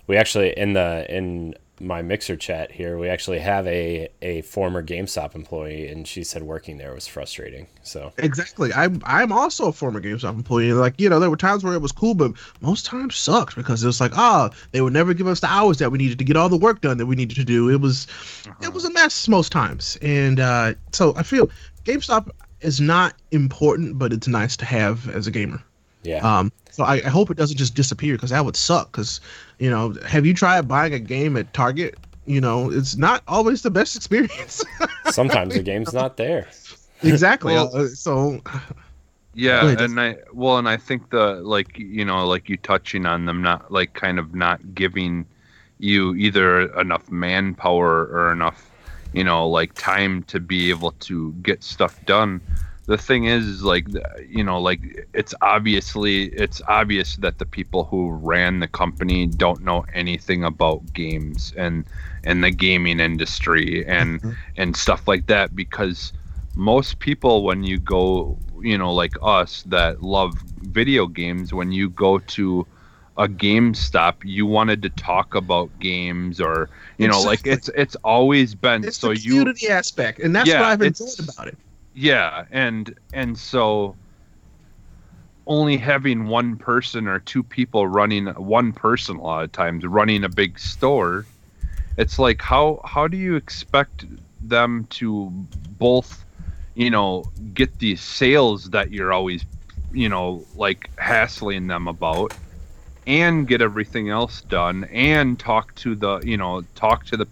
We actually, in my Mixer chat here, we actually have a former GameStop employee, and she said working there was frustrating. So exactly, I'm also a former GameStop employee. Like, you know, there were times where it was cool, but most times sucked because it was like, they would never give us the hours that we needed to get all the work done that we needed to do. It was a mess most times, and so I feel GameStop is not important, but it's nice to have as a gamer. Yeah. So I hope it doesn't just disappear because that would suck. Because, you know, have you tried buying a game at Target? You know, it's not always the best experience. Sometimes the game's not there. Exactly. Yeah, and I think you touching on them not like kind of not giving you either enough manpower or enough, you know, like time to be able to get stuff done. The thing is, like, you know, like it's obvious that the people who ran the company don't know anything about games and the gaming industry and stuff like that, because most people, when you go, you know, like us that love video games, when you go to a GameStop, you wanted to talk about games, or you know, exactly. Like it's always been it's so the community aspect, and that's what I've enjoyed about it. Yeah, and so only having one person or two people running, one person a lot of times running a big store, it's like how do you expect them to both, you know, get these sales that you're always, you know, like hassling them about, and get everything else done, and talk to the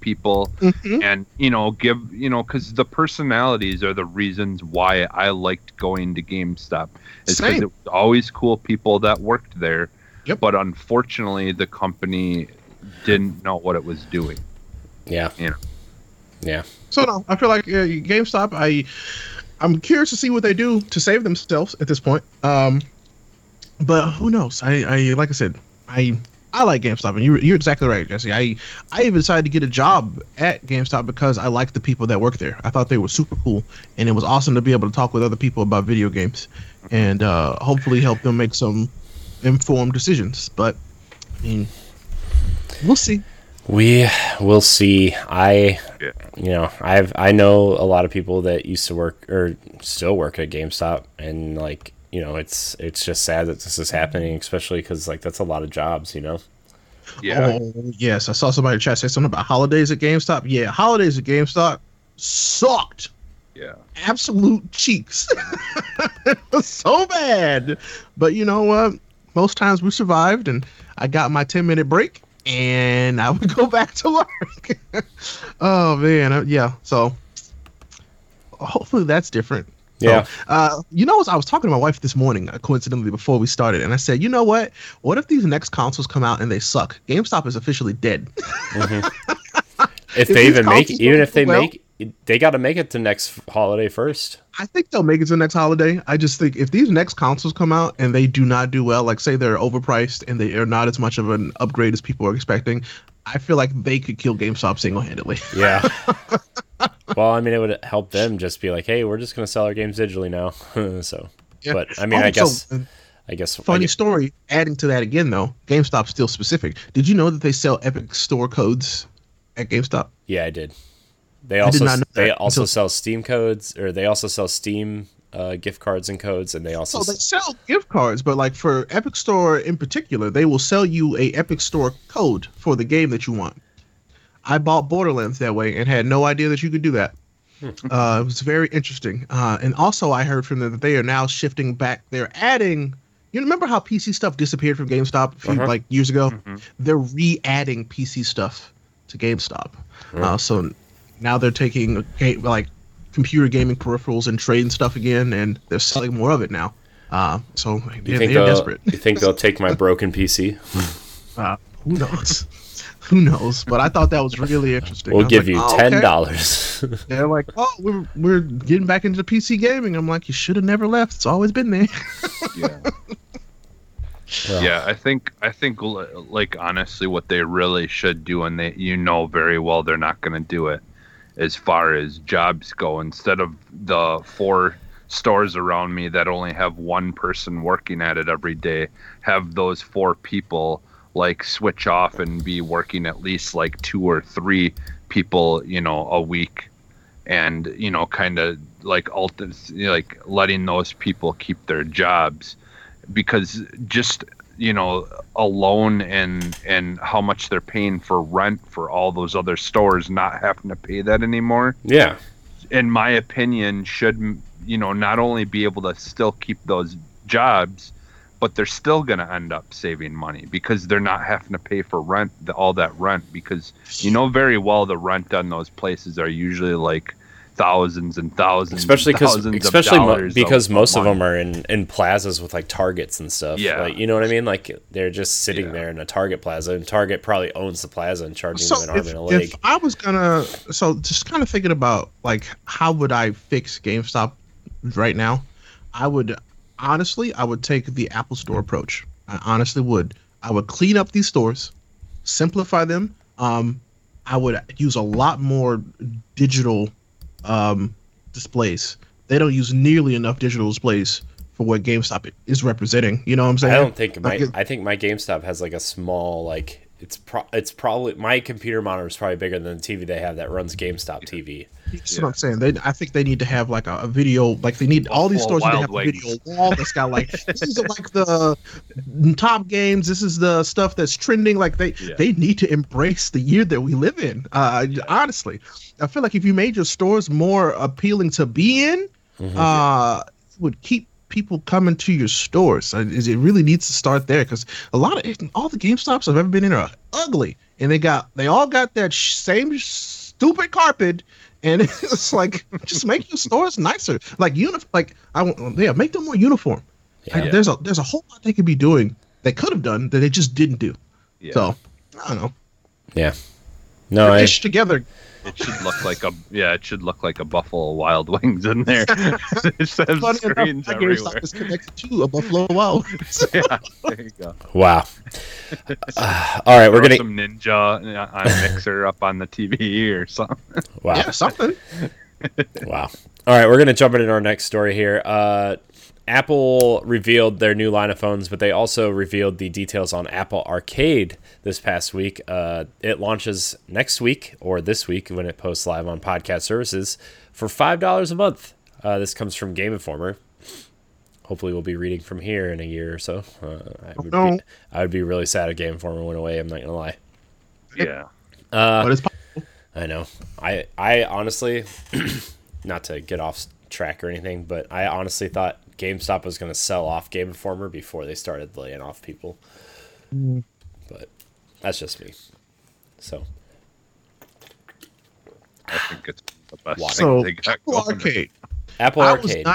people, and, you know, give, you know, because the personalities are the reasons why I liked going to GameStop. It's because it was always cool people that worked there, but unfortunately the company didn't know what it was doing. Yeah. You know? Yeah. So no, I feel like GameStop, I'm curious to see what they do to save themselves at this point. But who knows? I like GameStop, and you're exactly right, Jesse. I even decided to get a job at GameStop because I like the people that work there. I thought they were super cool, and it was awesome to be able to talk with other people about video games and hopefully help them make some informed decisions. But, I mean, we'll see. We will see. I know a lot of people that used to work or still work at GameStop, and like, you know, it's just sad that this is happening, especially because like that's a lot of jobs, you know. Yeah. Oh, yes, I saw somebody in the chat say something about holidays at GameStop. Yeah, holidays at GameStop sucked. Yeah. Absolute cheeks. It was so bad. But you know what? Most times we survived, and I got my 10-minute break, and I would go back to work. Oh man, yeah. So hopefully that's different. Yeah. So, you know, I was talking to my wife this morning, coincidentally, before we started, and I said, you know what? What if these next consoles come out and they suck? GameStop is officially dead. Mm-hmm. They got to make it to next holiday first. I think they'll make it to the next holiday. I just think if these next consoles come out and they do not do well, like say they're overpriced and they are not as much of an upgrade as people are expecting, I feel like they could kill GameStop single-handedly. Yeah. Well, I mean, it would help them just be like, "Hey, we're just going to sell our games digitally now." So, yeah. But I mean, I guess. Funny story. Adding to that again, though, GameStop's still specific. Did you know that they sell Epic Store codes at GameStop? Yeah, I did. They also sell Steam codes, or they also sell Steam gift cards and codes, and they also. So they sell gift cards, but like for Epic Store in particular, they will sell you a Epic Store code for the game that you want. I bought Borderlands that way and had no idea that you could do that. It was very interesting. And also I heard from them that they are now shifting back. They're adding... You remember how PC stuff disappeared from GameStop like years ago? Mm-hmm. They're re-adding PC stuff to GameStop. Mm-hmm. So now they're taking like computer gaming peripherals and trading stuff again, and they're selling more of it now. So they're desperate. You think they'll take my broken PC? Who knows? Who knows? But I thought that was really interesting. We'll give you $10. Okay. They're like, oh, we're getting back into PC gaming. I'm like, you should have never left. It's always been there. Yeah. Yeah. I think like honestly, what they really should do, and they, you know, very well they're not going to do it. As far as jobs go, instead of the 4 stores around me that only have 1 person working at it every day, have those 4 people. Like switch off and be working at least like 2 or 3 people, you know, a week, and you know, kind of like letting those people keep their jobs, because just, you know, alone and how much they're paying for rent for all those other stores not having to pay that anymore. Yeah, in my opinion, should, you know, not only be able to still keep those jobs, but they're still going to end up saving money because they're not having to pay for rent, all that rent, because you know very well the rent on those places are usually like thousands and thousands, especially because most of them are in plazas with like Targets and stuff. Yeah, like, you know what I mean? Like they're just sitting there in a Target plaza, and Target probably owns the plaza and charging them an arm and a leg. Just kind of thinking about like how would I fix GameStop right now? I would take the Apple Store approach. I honestly would. I would clean up these stores, simplify them. I would use a lot more digital displays. They don't use nearly enough digital displays for what GameStop is representing. You know what I'm saying? I think my GameStop has like a small like. It's probably my computer monitor is probably bigger than the TV they have that runs GameStop TV. That's what I'm saying. I think they need to have like a video. Like they need all these stores need to have a video wall that's got like this is like the top games. This is the stuff that's trending. Like they need to embrace the year that we live in. Honestly, I feel like if you made your stores more appealing to be in, it would keep people coming to your stores. It really needs to start there, because a lot of all the GameStops I've ever been in are ugly, and they all got that same stupid carpet, and it's like just make your stores nicer, like make them more uniform. Yeah. Like, there's a whole lot they could be doing, they could have done that they just didn't do. Yeah. So I don't know. Yeah, no, they're together. It should look like a it should look like a Buffalo Wild Wings in there. It says screens everywhere. GameStop is connected to a Buffalo Wild Wings. Yeah, there you go. Wow. All right, we're gonna some ninja on Mixer up on the TV or something. Wow. Yeah, something. Wow. All right, we're gonna jump into our next story here. Apple revealed their new line of phones, but they also revealed the details on Apple Arcade this past week. It launches next week, or this week when it posts live on podcast services, for $5 a month. This comes from Game Informer. Hopefully we'll be reading from here in a year or so. I would be really sad if Game Informer went away, I'm not going to lie. Yeah. But it's possible. I know. I honestly, not to get off track or anything, but I honestly thought GameStop was going to sell off Game Informer before they started laying off people, but that's just me. So I think it's the best. So Apple Arcade.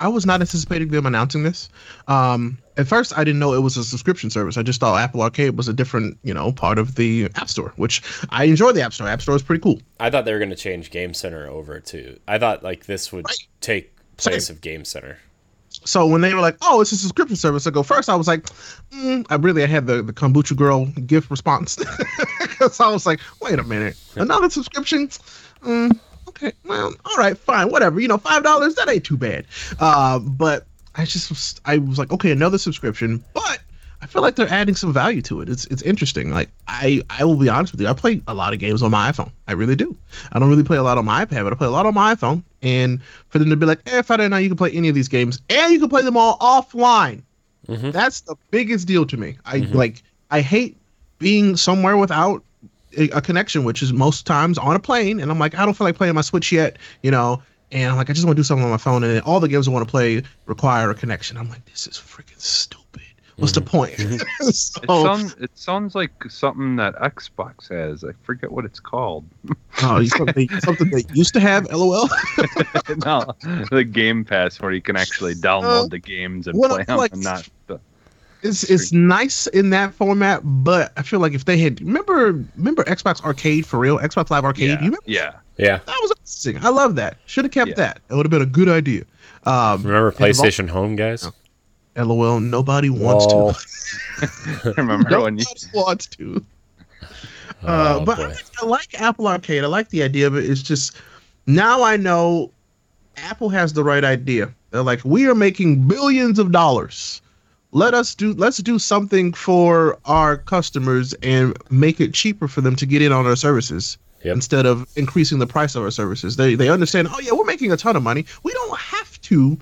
I was not anticipating them announcing this. At first, I didn't know it was a subscription service. I just thought Apple Arcade was a different, part of the App Store, which I enjoy the App Store. App Store is pretty cool. I thought they were going to change Game Center over to. I thought this would take place of Game Center. So when they were like, "Oh, it's a subscription service," I was like, I had the kombucha girl gift response. So I was like, "Wait a minute, another subscription? Okay, well, all right, fine, whatever. $5 that ain't too bad." But I was like, "Okay, another subscription," but I feel like they're adding some value to it. It's interesting. I will be honest with you. I play a lot of games on my iPhone. I really do. I don't really play a lot on my iPad, but I play a lot on my iPhone. And for them to be like, if I didn't know you can play any of these games, and you can play them all offline. Mm-hmm. That's the biggest deal to me. I hate being somewhere without a connection, which is most times on a plane. And I'm like, I don't feel like playing my Switch yet, And I'm like, I just want to do something on my phone. And all the games I want to play require a connection. I'm like, this is freaking stupid. What's the point? So, it sounds like something that Xbox has. I forget what it's called. Oh, something they used to have, LOL? No, the Game Pass where you can actually download the games and play them. It's nice in that format, but I feel like if they had... Remember Xbox Arcade for real? Xbox Live Arcade? Yeah. You remember? Yeah. That was amazing. I love that. Should have kept that. It would have been a good idea. Remember PlayStation Home, guys? No. LOL, nobody wants to. Remember nobody wants to. But I like Apple Arcade. I like the idea of it. It's just now I know Apple has the right idea. They're like, we are making billions of dollars. Let's do something for our customers and make it cheaper for them to get in on our services. Yep. Instead of increasing the price of our services. They understand, we're making a ton of money. We don't have to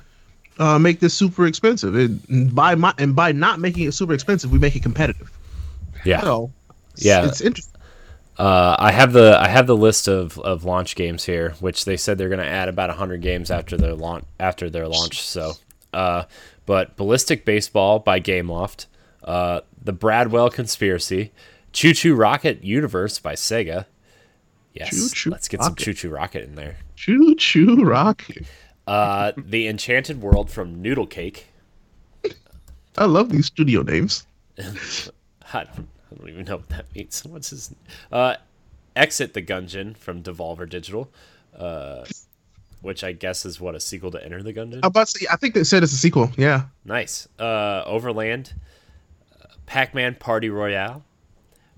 make this super expensive. By not making it super expensive, we make it competitive. Yeah. So, it's interesting. I have the list of launch games here, which they said they're going to add about 100 games after their launch. So, but Ballistic Baseball by Gameloft, The Bradwell Conspiracy, Choo Choo Rocket Universe by Sega. Yes. Let's get some Choo Choo Rocket in there. Choo Choo Rocket. The Enchanted World from Noodle Cake. I love these studio names. I don't even know what that means. What's his name? Exit the Gungeon from Devolver Digital, which I guess is a sequel to Enter the Gungeon? I think they said it's a sequel, yeah. Nice. Overland, Pac-Man Party Royale,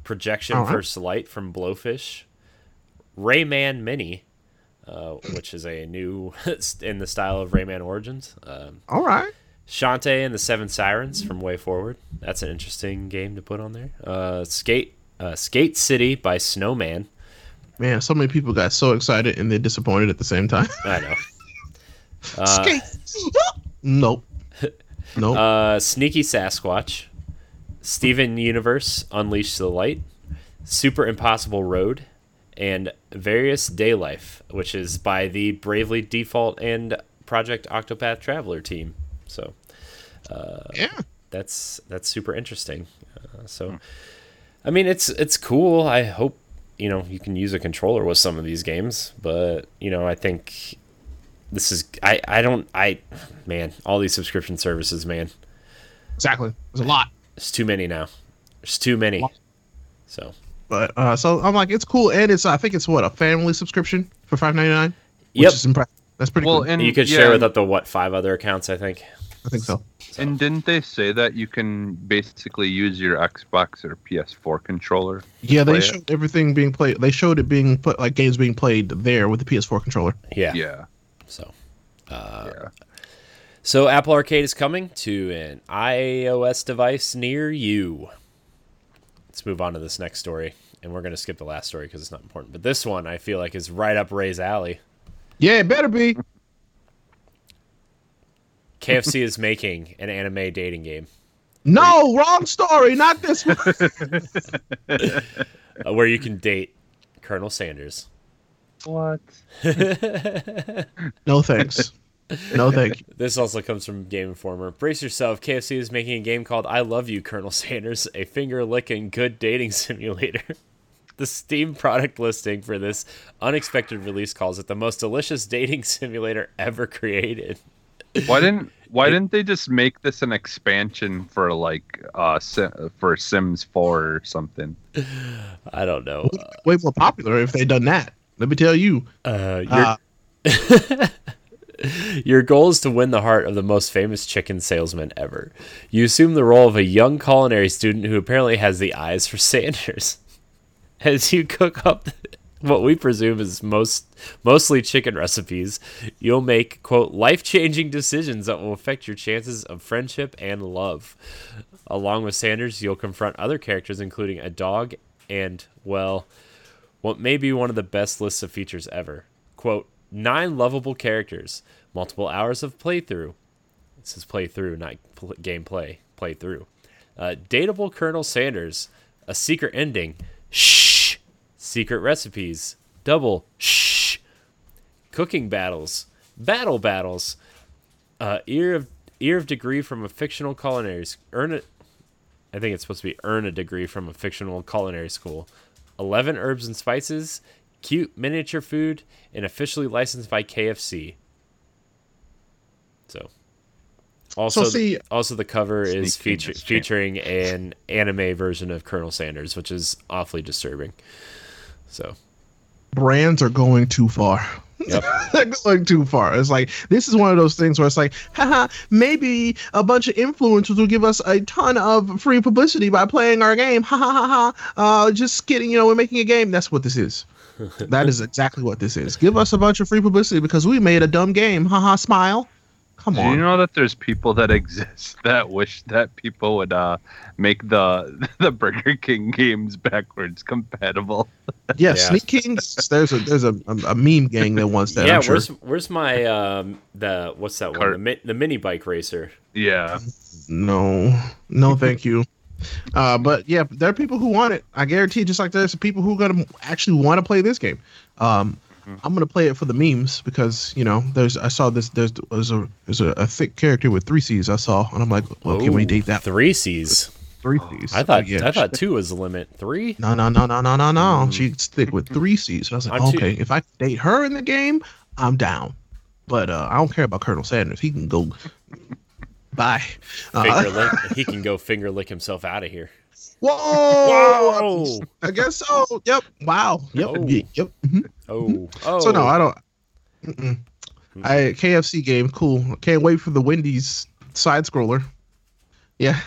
Projection First Light from Blowfish, Rayman Mini, which is a new in the style of Rayman Origins. All right. Shantae and the Seven Sirens from Way Forward. That's an interesting game to put on there. Skate City by Snowman. Man, so many people got so excited and they're disappointed at the same time. I know. Skate. Nope. Sneaky Sasquatch. Steven Universe Unleash the Light. Super Impossible Road. And Various Day Life, which is by the Bravely Default and Project Octopath Traveler team. So, that's super interesting. I mean, it's cool. I hope you can use a controller with some of these games, but I think this is all these subscription services, man. Exactly, there's a lot. It's too many now. There's too many. So. But so I'm like, it's cool, and it's I think it's what, a family subscription for $5.99. Yep, is impressive. That's pretty cool. And you could share with up to what, 5 other accounts, I think. I think so. And didn't they say that you can basically use your Xbox or PS4 controller? Yeah, they showed everything being played. They showed it being put, like, games being played there with the PS4 controller. Yeah. Yeah. So, so Apple Arcade is coming to an iOS device near you. Let's move on to this next story, and we're going to skip the last story because it's not important. But this one, I feel like, is right up Ray's alley. Yeah, it better be. KFC is making an anime dating game. No, wrong story, not this one. Where you can date Colonel Sanders. What? No thanks. No thank you. This also comes from Game Informer. Brace yourself, KFC is making a game called I Love You, Colonel Sanders, a finger-licking good dating simulator. The Steam product listing for this unexpected release calls it the most delicious dating simulator ever created. Why didn't they just make this an expansion for like for Sims 4 or something? I don't know. Way more popular if they'd done that. Let me tell you. Your goal is to win the heart of the most famous chicken salesman ever. You assume the role of a young culinary student who apparently has the eyes for Sanders. As you cook up what we presume is mostly chicken recipes, you'll make, quote, life-changing decisions that will affect your chances of friendship and love. Along with Sanders, you'll confront other characters, including a dog and, well, what may be one of the best lists of features ever. Quote, 9 lovable characters, multiple hours of playthrough. This is playthrough, not gameplay. Playthrough. Dateable Colonel Sanders, a secret ending. Shh. Secret recipes. Double. Shh. Cooking battles. Battle battles. Ear of degree from a fictional culinary earn it. I think it's supposed to be earn a degree from a fictional culinary school. 11 herbs and spices. Cute miniature food and officially licensed by KFC. So. Also, the cover is featuring an anime version of Colonel Sanders, which is awfully disturbing. So, brands are going too far. Yep. They're going too far. It's like, this is one of those things where it's like, haha, maybe a bunch of influencers will give us a ton of free publicity by playing our game. Ha ha ha ha. Just kidding. You know, we're making a game. That's what this is. That is exactly what this is. Give us a bunch of free publicity because we made a dumb game. Ha ha. Smile. Come on. Do you know that there's people that exist that wish that people would make the Burger King games backwards compatible? Yeah, Sneak Kings. There's a meme gang that wants that. Yeah, where's my what's that cart one? The mini bike racer. Yeah. No, thank you. But yeah, there are people who want it. I guarantee, just like there's people who are gonna actually want to play this game. I'm gonna play it for the memes because, you know, there's a thick character with 3 C's I saw, and I'm like, well, can we date that? 3 C's. 3 C's. I thought 2 was the limit. 3? No. She's thick with 3 C's. And I was like, okay, if I date her in the game, I'm down. But I don't care about Colonel Sanders. He can go bye. He can go finger lick himself out of here. Whoa! I guess so. Yep. Wow. Yep. Oh. Yep. Mm-hmm. Oh. So no, I don't. Mm-mm. I KFC game, cool. Can't wait for the Wendy's side scroller. Yeah.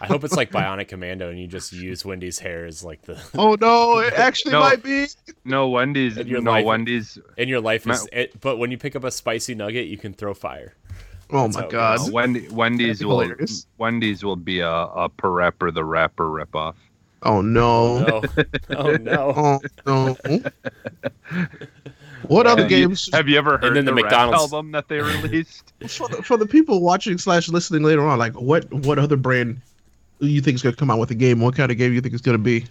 I hope it's like Bionic Commando, and you just use Wendy's hair as like the. Oh no! It actually might be. No Wendy's. And your life is. But when you pick up a spicy nugget, you can throw fire. Oh my God! Wendy's will be a per rapper the rapper ripoff. Oh no! Oh no! Oh no! What other games? Have you ever heard the McDonald's album that they released? For the people watching / listening later on, like what other brand you think is going to come out with a game? What kind of game you think it's going to be?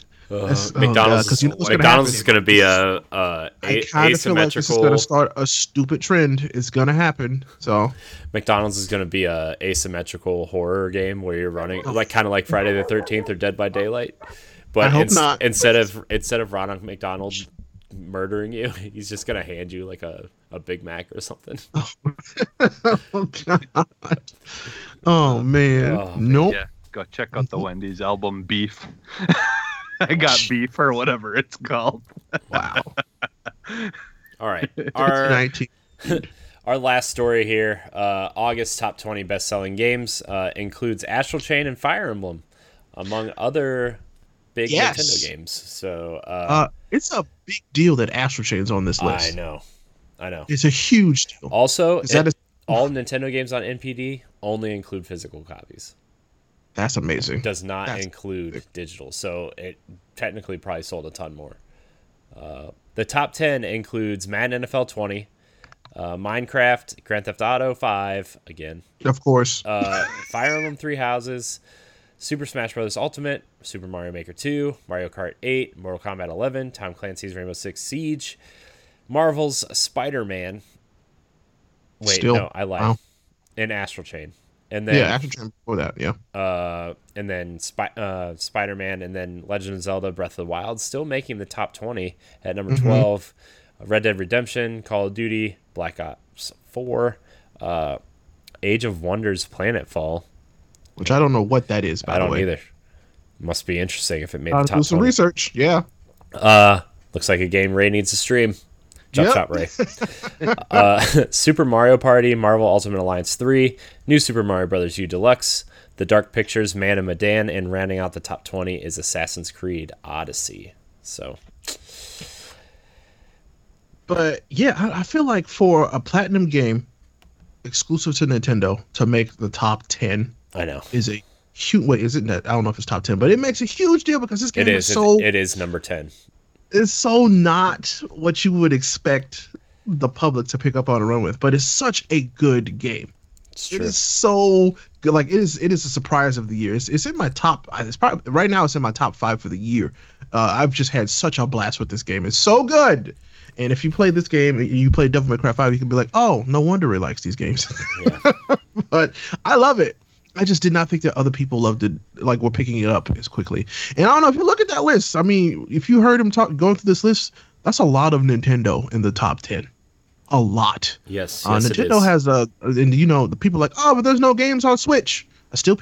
McDonald's is going to be I asymmetrical. Feel like this is going to start a stupid trend. It's going to happen. So McDonald's is going to be a asymmetrical horror game where you're running like kind of like Friday the 13th or Dead by Daylight, but I hope not. Instead of Ronald McDonald murdering you, he's just going to hand you like a Big Mac or something. Oh God! Oh man! Nope. Yeah. Go check out the Wendy's album Beef. I got beef or whatever it's called. Wow. All right. Our last story here, August top 20 best-selling games, includes Astral Chain and Fire Emblem, among other big Nintendo games. So it's a big deal that Astral Chain's on this list. I know. It's a huge deal. Also, all Nintendo games on NPD only include physical copies. That's amazing. It does not include digital, so it technically probably sold a ton more. The top 10 includes Madden NFL 20, Minecraft, Grand Theft Auto 5, again. Of course. Fire Emblem Three Houses, Super Smash Bros. Ultimate, Super Mario Maker 2, Mario Kart 8, Mortal Kombat 11, Tom Clancy's Rainbow Six Siege, Marvel's Spider-Man. Wait, no, I lied. Wow. And Astral Chain. And then, Astral Chain before that, and then Spider-Man, and then Legend of Zelda Breath of the Wild, still making the top 20 at number 12. Red Dead Redemption, Call of Duty, Black Ops 4, Age of Wonders Planetfall. Which I don't know what that is, by the way. I don't either. Must be interesting if it made the top 20. Do some research, yeah. Looks like a game Ray needs to stream. Chop Ray. Super Mario Party, Marvel Ultimate Alliance 3, New Super Mario Bros. U Deluxe, The Dark Pictures, Man and Medan, and rounding out the top 20 is Assassin's Creed Odyssey. So, but yeah, I feel like for a platinum game exclusive to Nintendo to make the top 10, I know, is a huge. Wait, is it? I don't know if it's top 10, but it makes a huge deal because this game is so. It is number 10. It's so not what you would expect the public to pick up on and run with, but it's such a good game. It is so good. Like it is a surprise of the year. It's in my top. It's probably right now. It's in my top 5 for the year. I've just had such a blast with this game. It's so good. And if you play this game and you play Devil May Cry 5, you can be like, oh, no wonder Ray likes these games. Yeah. But I love it. I just did not think that other people loved it, like were picking it up as quickly. And I don't know if you look at that list. I mean, if you heard him going through this list, that's a lot of Nintendo in the top 10. A lot. Yes. Yes, Nintendo has and you know, the people like, oh, but there's no games on Switch. I still see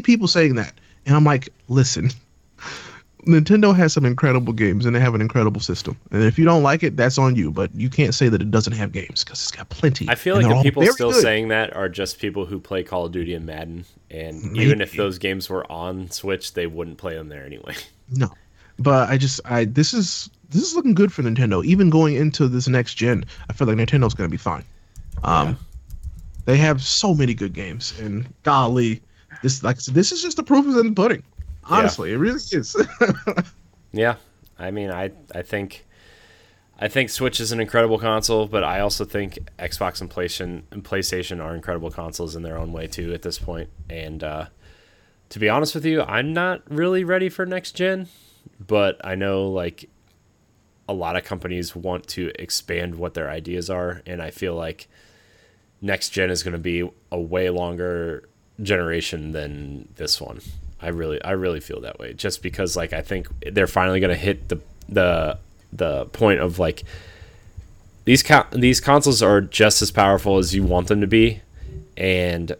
people saying that, and I'm like, listen. Nintendo has some incredible games, and they have an incredible system. And if you don't like it, that's on you. But you can't say that it doesn't have games, because it's got plenty. I feel like the people still saying that are just people who play Call of Duty and Madden. And even if those games were on Switch, they wouldn't play them there anyway. No. But this is looking good for Nintendo. Even going into this next gen, I feel like Nintendo's going to be fine. They have so many good games. And golly, this is just the proof is in the pudding. Honestly, it really is. Yeah, I mean, I think Switch is an incredible console, but I also think Xbox and PlayStation are incredible consoles in their own way too at this point. And to be honest with you, I'm not really ready for next gen, but I know like a lot of companies want to expand what their ideas are, and I feel like next gen is going to be a way longer generation than this one. I really feel that way just because like I think they're finally going to hit the point of like these consoles are just as powerful as you want them to be, and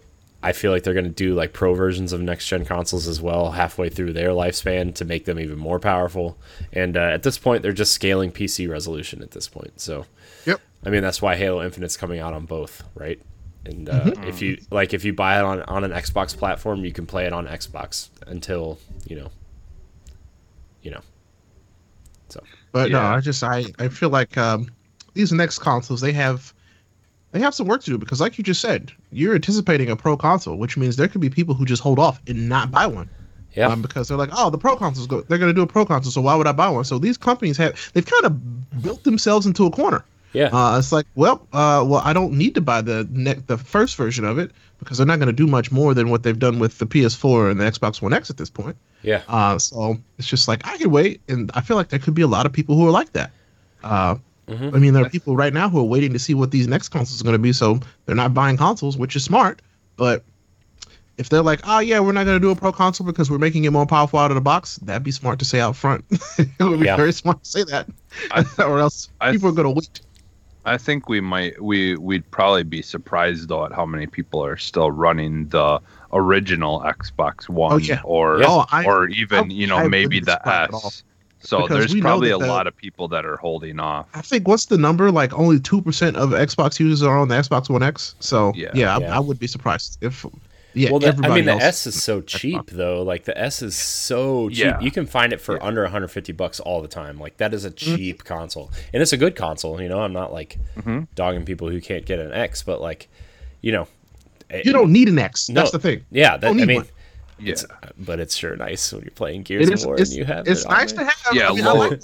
I feel like they're going to do like pro versions of next gen consoles as well halfway through their lifespan to make them even more powerful. And at this point they're just scaling PC resolution at this point. So yep. I mean that's why Halo Infinite's coming out on both, right? And if you buy it on an Xbox platform, you can play it on Xbox until you know. So, but yeah. No, I feel like these next consoles they have some work to do because, like you just said, you're anticipating a pro console, which means there could be people who just hold off and not buy one. Yeah, because they're like, oh, the pro consoles they're going to do a pro console, so why would I buy one? So these companies they've kind of built themselves into a corner. Yeah, it's like, well, I don't need to buy the first version of it because they're not going to do much more than what they've done with the PS4 and the Xbox One X at this point. Yeah. So it's just like I can wait, and I feel like there could be a lot of people who are like that. I mean, there are people right now who are waiting to see what these next consoles are going to be, so they're not buying consoles, which is smart. But if they're like, oh yeah, we're not going to do a pro console because we're making it more powerful out of the box, that'd be smart to say out front. It would be very smart to say that, or else people are going to wait. I think we might we'd probably be surprised though at how many people are still running the original Xbox One or even maybe the S. So there's probably a lot of people that are holding off. I think what's the number? Like only 2% of Xbox users are on the Xbox One X. So I would be surprised if. Yeah, well, the S is so cheap though. Like the S is so cheap, you can find it for under $150 all the time. Like that is a cheap console, and it's a good console. You know, I'm not like dogging people who can't get an X, but like, you know, you don't need an X. No, that's the thing. Yeah, but it's sure nice when you're playing Gears of War and you have. It's nice to have. Yeah,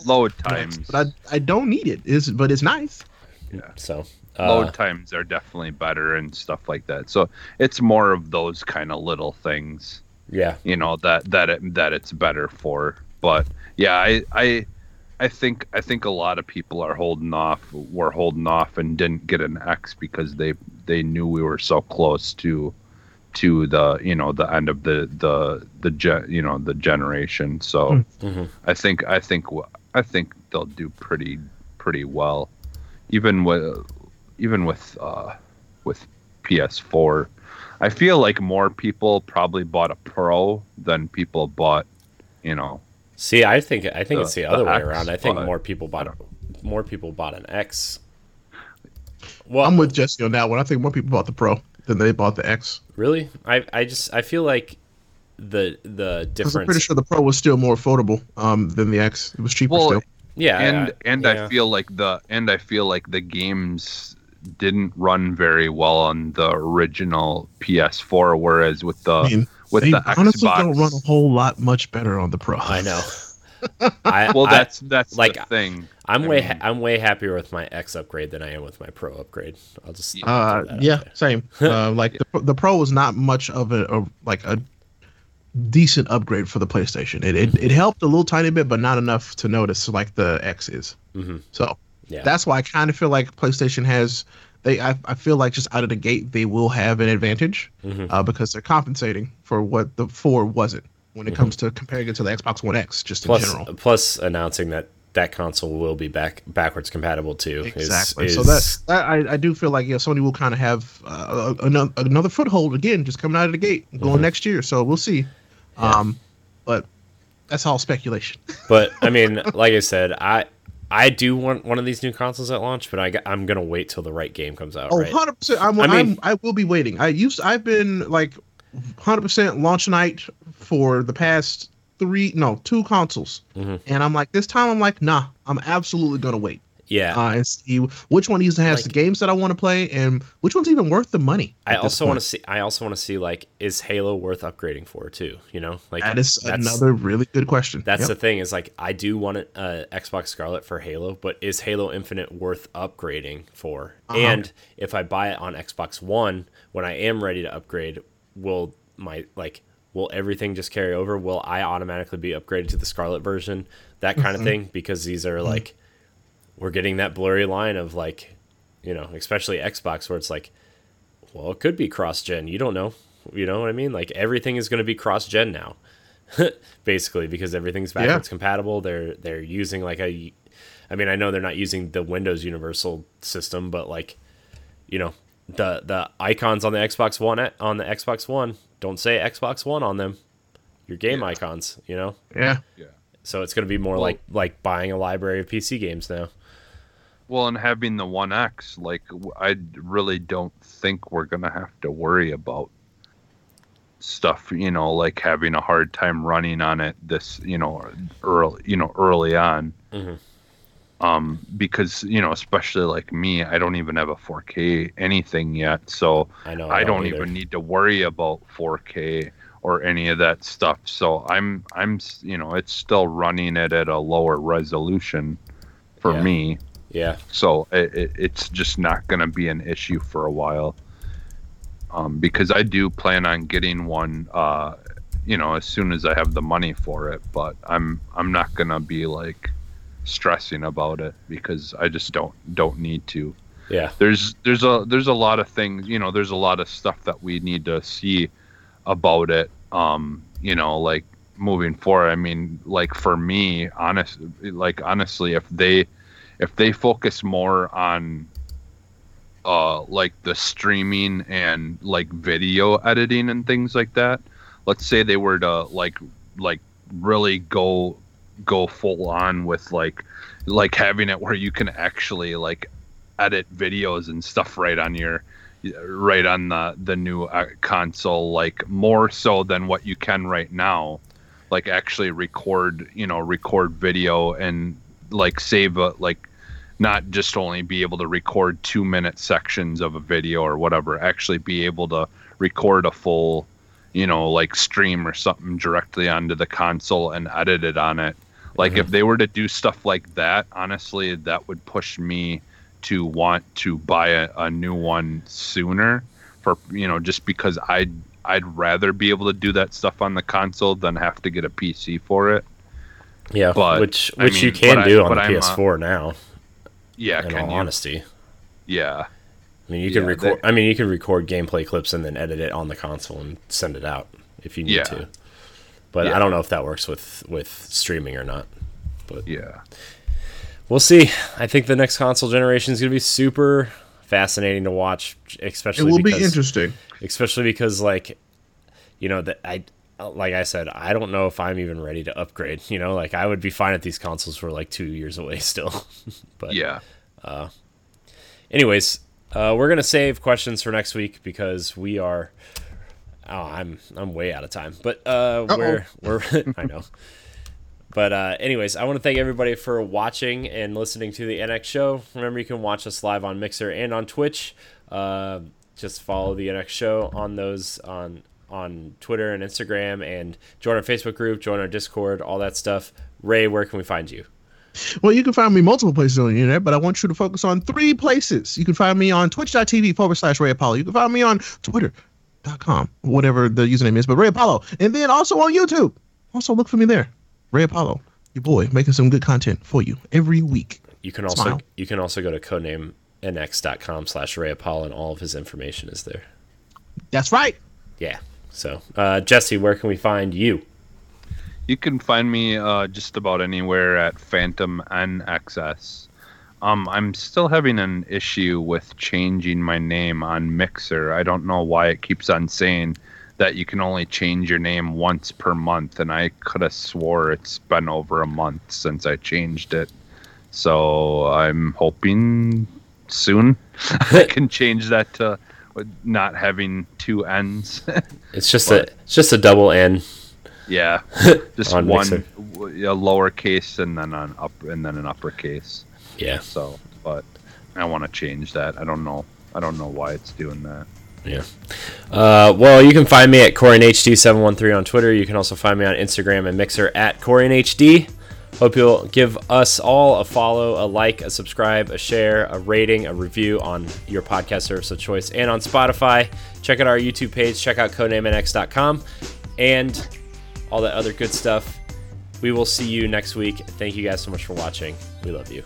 load times, but I don't need it. But it's nice. Yeah. So. Load times are definitely better and stuff like that. So it's more of those kind of little things. Yeah, you know that it's better for. But yeah, I think a lot of people are holding off. Were holding off and didn't get an X because they knew we were so close to the the end of the generation. So I think they'll do pretty well, even with PS4. I feel like more people probably bought a Pro than people bought, See, I think it's the other way around. I think more people bought an X. Well, I'm with Jesse on that one. I think more people bought the Pro than they bought the X. Really? I feel like the difference. I'm pretty sure the Pro was still more affordable than the X. It was cheaper still. Yeah, I feel like the games didn't run very well on the original PS4, whereas with the Xbox, honestly don't run a whole lot much better on the Pro. I know. That's like the thing. I'm way happier with my X upgrade than I am with my Pro upgrade. I'll just same. The Pro was not much of a decent upgrade for the PlayStation. It helped a little tiny bit, but not enough to notice like the X is. Mm-hmm. So that's why I kind of feel like PlayStation has. I feel like just out of the gate they will have an advantage because they're compensating for what the 4 wasn't when it comes to comparing it to the Xbox One X. Just in general. Plus announcing that console will be backwards compatible too. Exactly. So that I do feel like Sony will kind of have another foothold again, just coming out of the gate going next year. So we'll see. Yeah. But that's all speculation. But I mean, like I said, I do want one of these new consoles at launch, but I'm gonna wait till the right game comes out. Oh, right? 100%. I will be waiting. I've been like 100% launch night for the past 2 consoles, and I'm like, this time I'm like, nah, I'm absolutely gonna wait. Yeah, and see which one even has the games that I want to play, and which one's even worth the money. I also want to see like, is Halo worth upgrading for too? You know, like that's another really good question. That's the thing is like, I do want an Xbox Scarlet for Halo, but is Halo Infinite worth upgrading for? And if I buy it on Xbox One when I am ready to upgrade, will everything just carry over? Will I automatically be upgraded to the Scarlet version? That kind of thing, because these are like. We're getting that blurry line of like, especially Xbox where it's like, well, it could be cross-gen. You don't know. You know what I mean? Like everything is going to be cross-gen now, basically, because everything's backwards compatible. They're using like I know they're not using the Windows Universal system, but like, the icons on the Xbox One don't say Xbox One on them. Your game icons, Yeah. Yeah. So it's going to be more like buying a library of PC games now. Well, and having the One X, like I really don't think we're going to have to worry about stuff, like having a hard time running on it this, early on. Because, especially like me, I don't even have a 4K anything yet, so I don't even need to worry about 4K or any of that stuff. So I'm it's still running it at a lower resolution for me. Yeah. So it's just not going to be an issue for a while. Because I do plan on getting one as soon as I have the money for it, but I'm not going to be like stressing about it because I just don't need to. Yeah. There's a lot of things, there's a lot of stuff that we need to see about it, like moving forward. I mean, like for me, honestly, if they focus more on like the streaming and like video editing and things like that. Let's say they were to like really go full on with like having it where you can actually like edit videos and stuff right on the new console, like more so than what you can right now, like actually record video and like save a, like not just only be able to record 2-minute sections of a video or whatever, actually be able to record a full, like stream or something directly onto the console and edit it on it. Like if they were to do stuff like that, honestly, that would push me to want to buy a new one sooner for, just because I'd rather be able to do that stuff on the console than have to get a PC for it. Yeah, but, which I mean, you can do on the PS4 now. Yeah, in all honesty. Yeah. I mean, you can record gameplay clips and then edit it on the console and send it out if you need to. But I don't know if that works with streaming or not. But yeah, we'll see. I think the next console generation is going to be super fascinating to watch, especially be interesting. Especially because, like I said, I don't know if I'm even ready to upgrade. I would be fine if these consoles were 2 years away still. But yeah. Anyways. We're gonna save questions for next week because we are. I'm way out of time, but we're I know. But anyways, I want to thank everybody for watching and listening to the NX Show. Remember, you can watch us live on Mixer and on Twitch. Just follow the NX Show on those on Twitter and Instagram, and join our Facebook group, join our Discord, all that stuff. Ray, where can we find you? Well, you can find me multiple places on the internet, but I want you to focus on 3 places. You can find me on twitch.tv/Ray Apollo. You can find me on twitter.com, whatever the username is, but Ray Apollo. And then also on YouTube. Also look for me there. Ray Apollo, your boy, making some good content for you every week. You can also go to codenamenx.com/Ray Apollo, and all of his information is there. That's right. Yeah. So, Jesse, where can we find you? You can find me just about anywhere at Phantom NXS. I'm still having an issue with changing my name on Mixer. I don't know why it keeps on saying that you can only change your name once per month, and I could have swore it's been over a month since I changed it. So I'm hoping soon I can change that to not having 2 N's. It's just a double N. Yeah, just on one, Mixer. A lowercase and then an uppercase. Yeah. So, but I want to change that. I don't know why it's doing that. Yeah. Well, you can find me at CoreyNHD713 on Twitter. You can also find me on Instagram and Mixer at CoreyNHD. Hope you'll give us all a follow, a like, a subscribe, a share, a rating, a review on your podcast service of choice, and on Spotify. Check out our YouTube page. Check out codenamenx.com, and all that other good stuff. We will see you next week. Thank you guys so much for watching. We love you.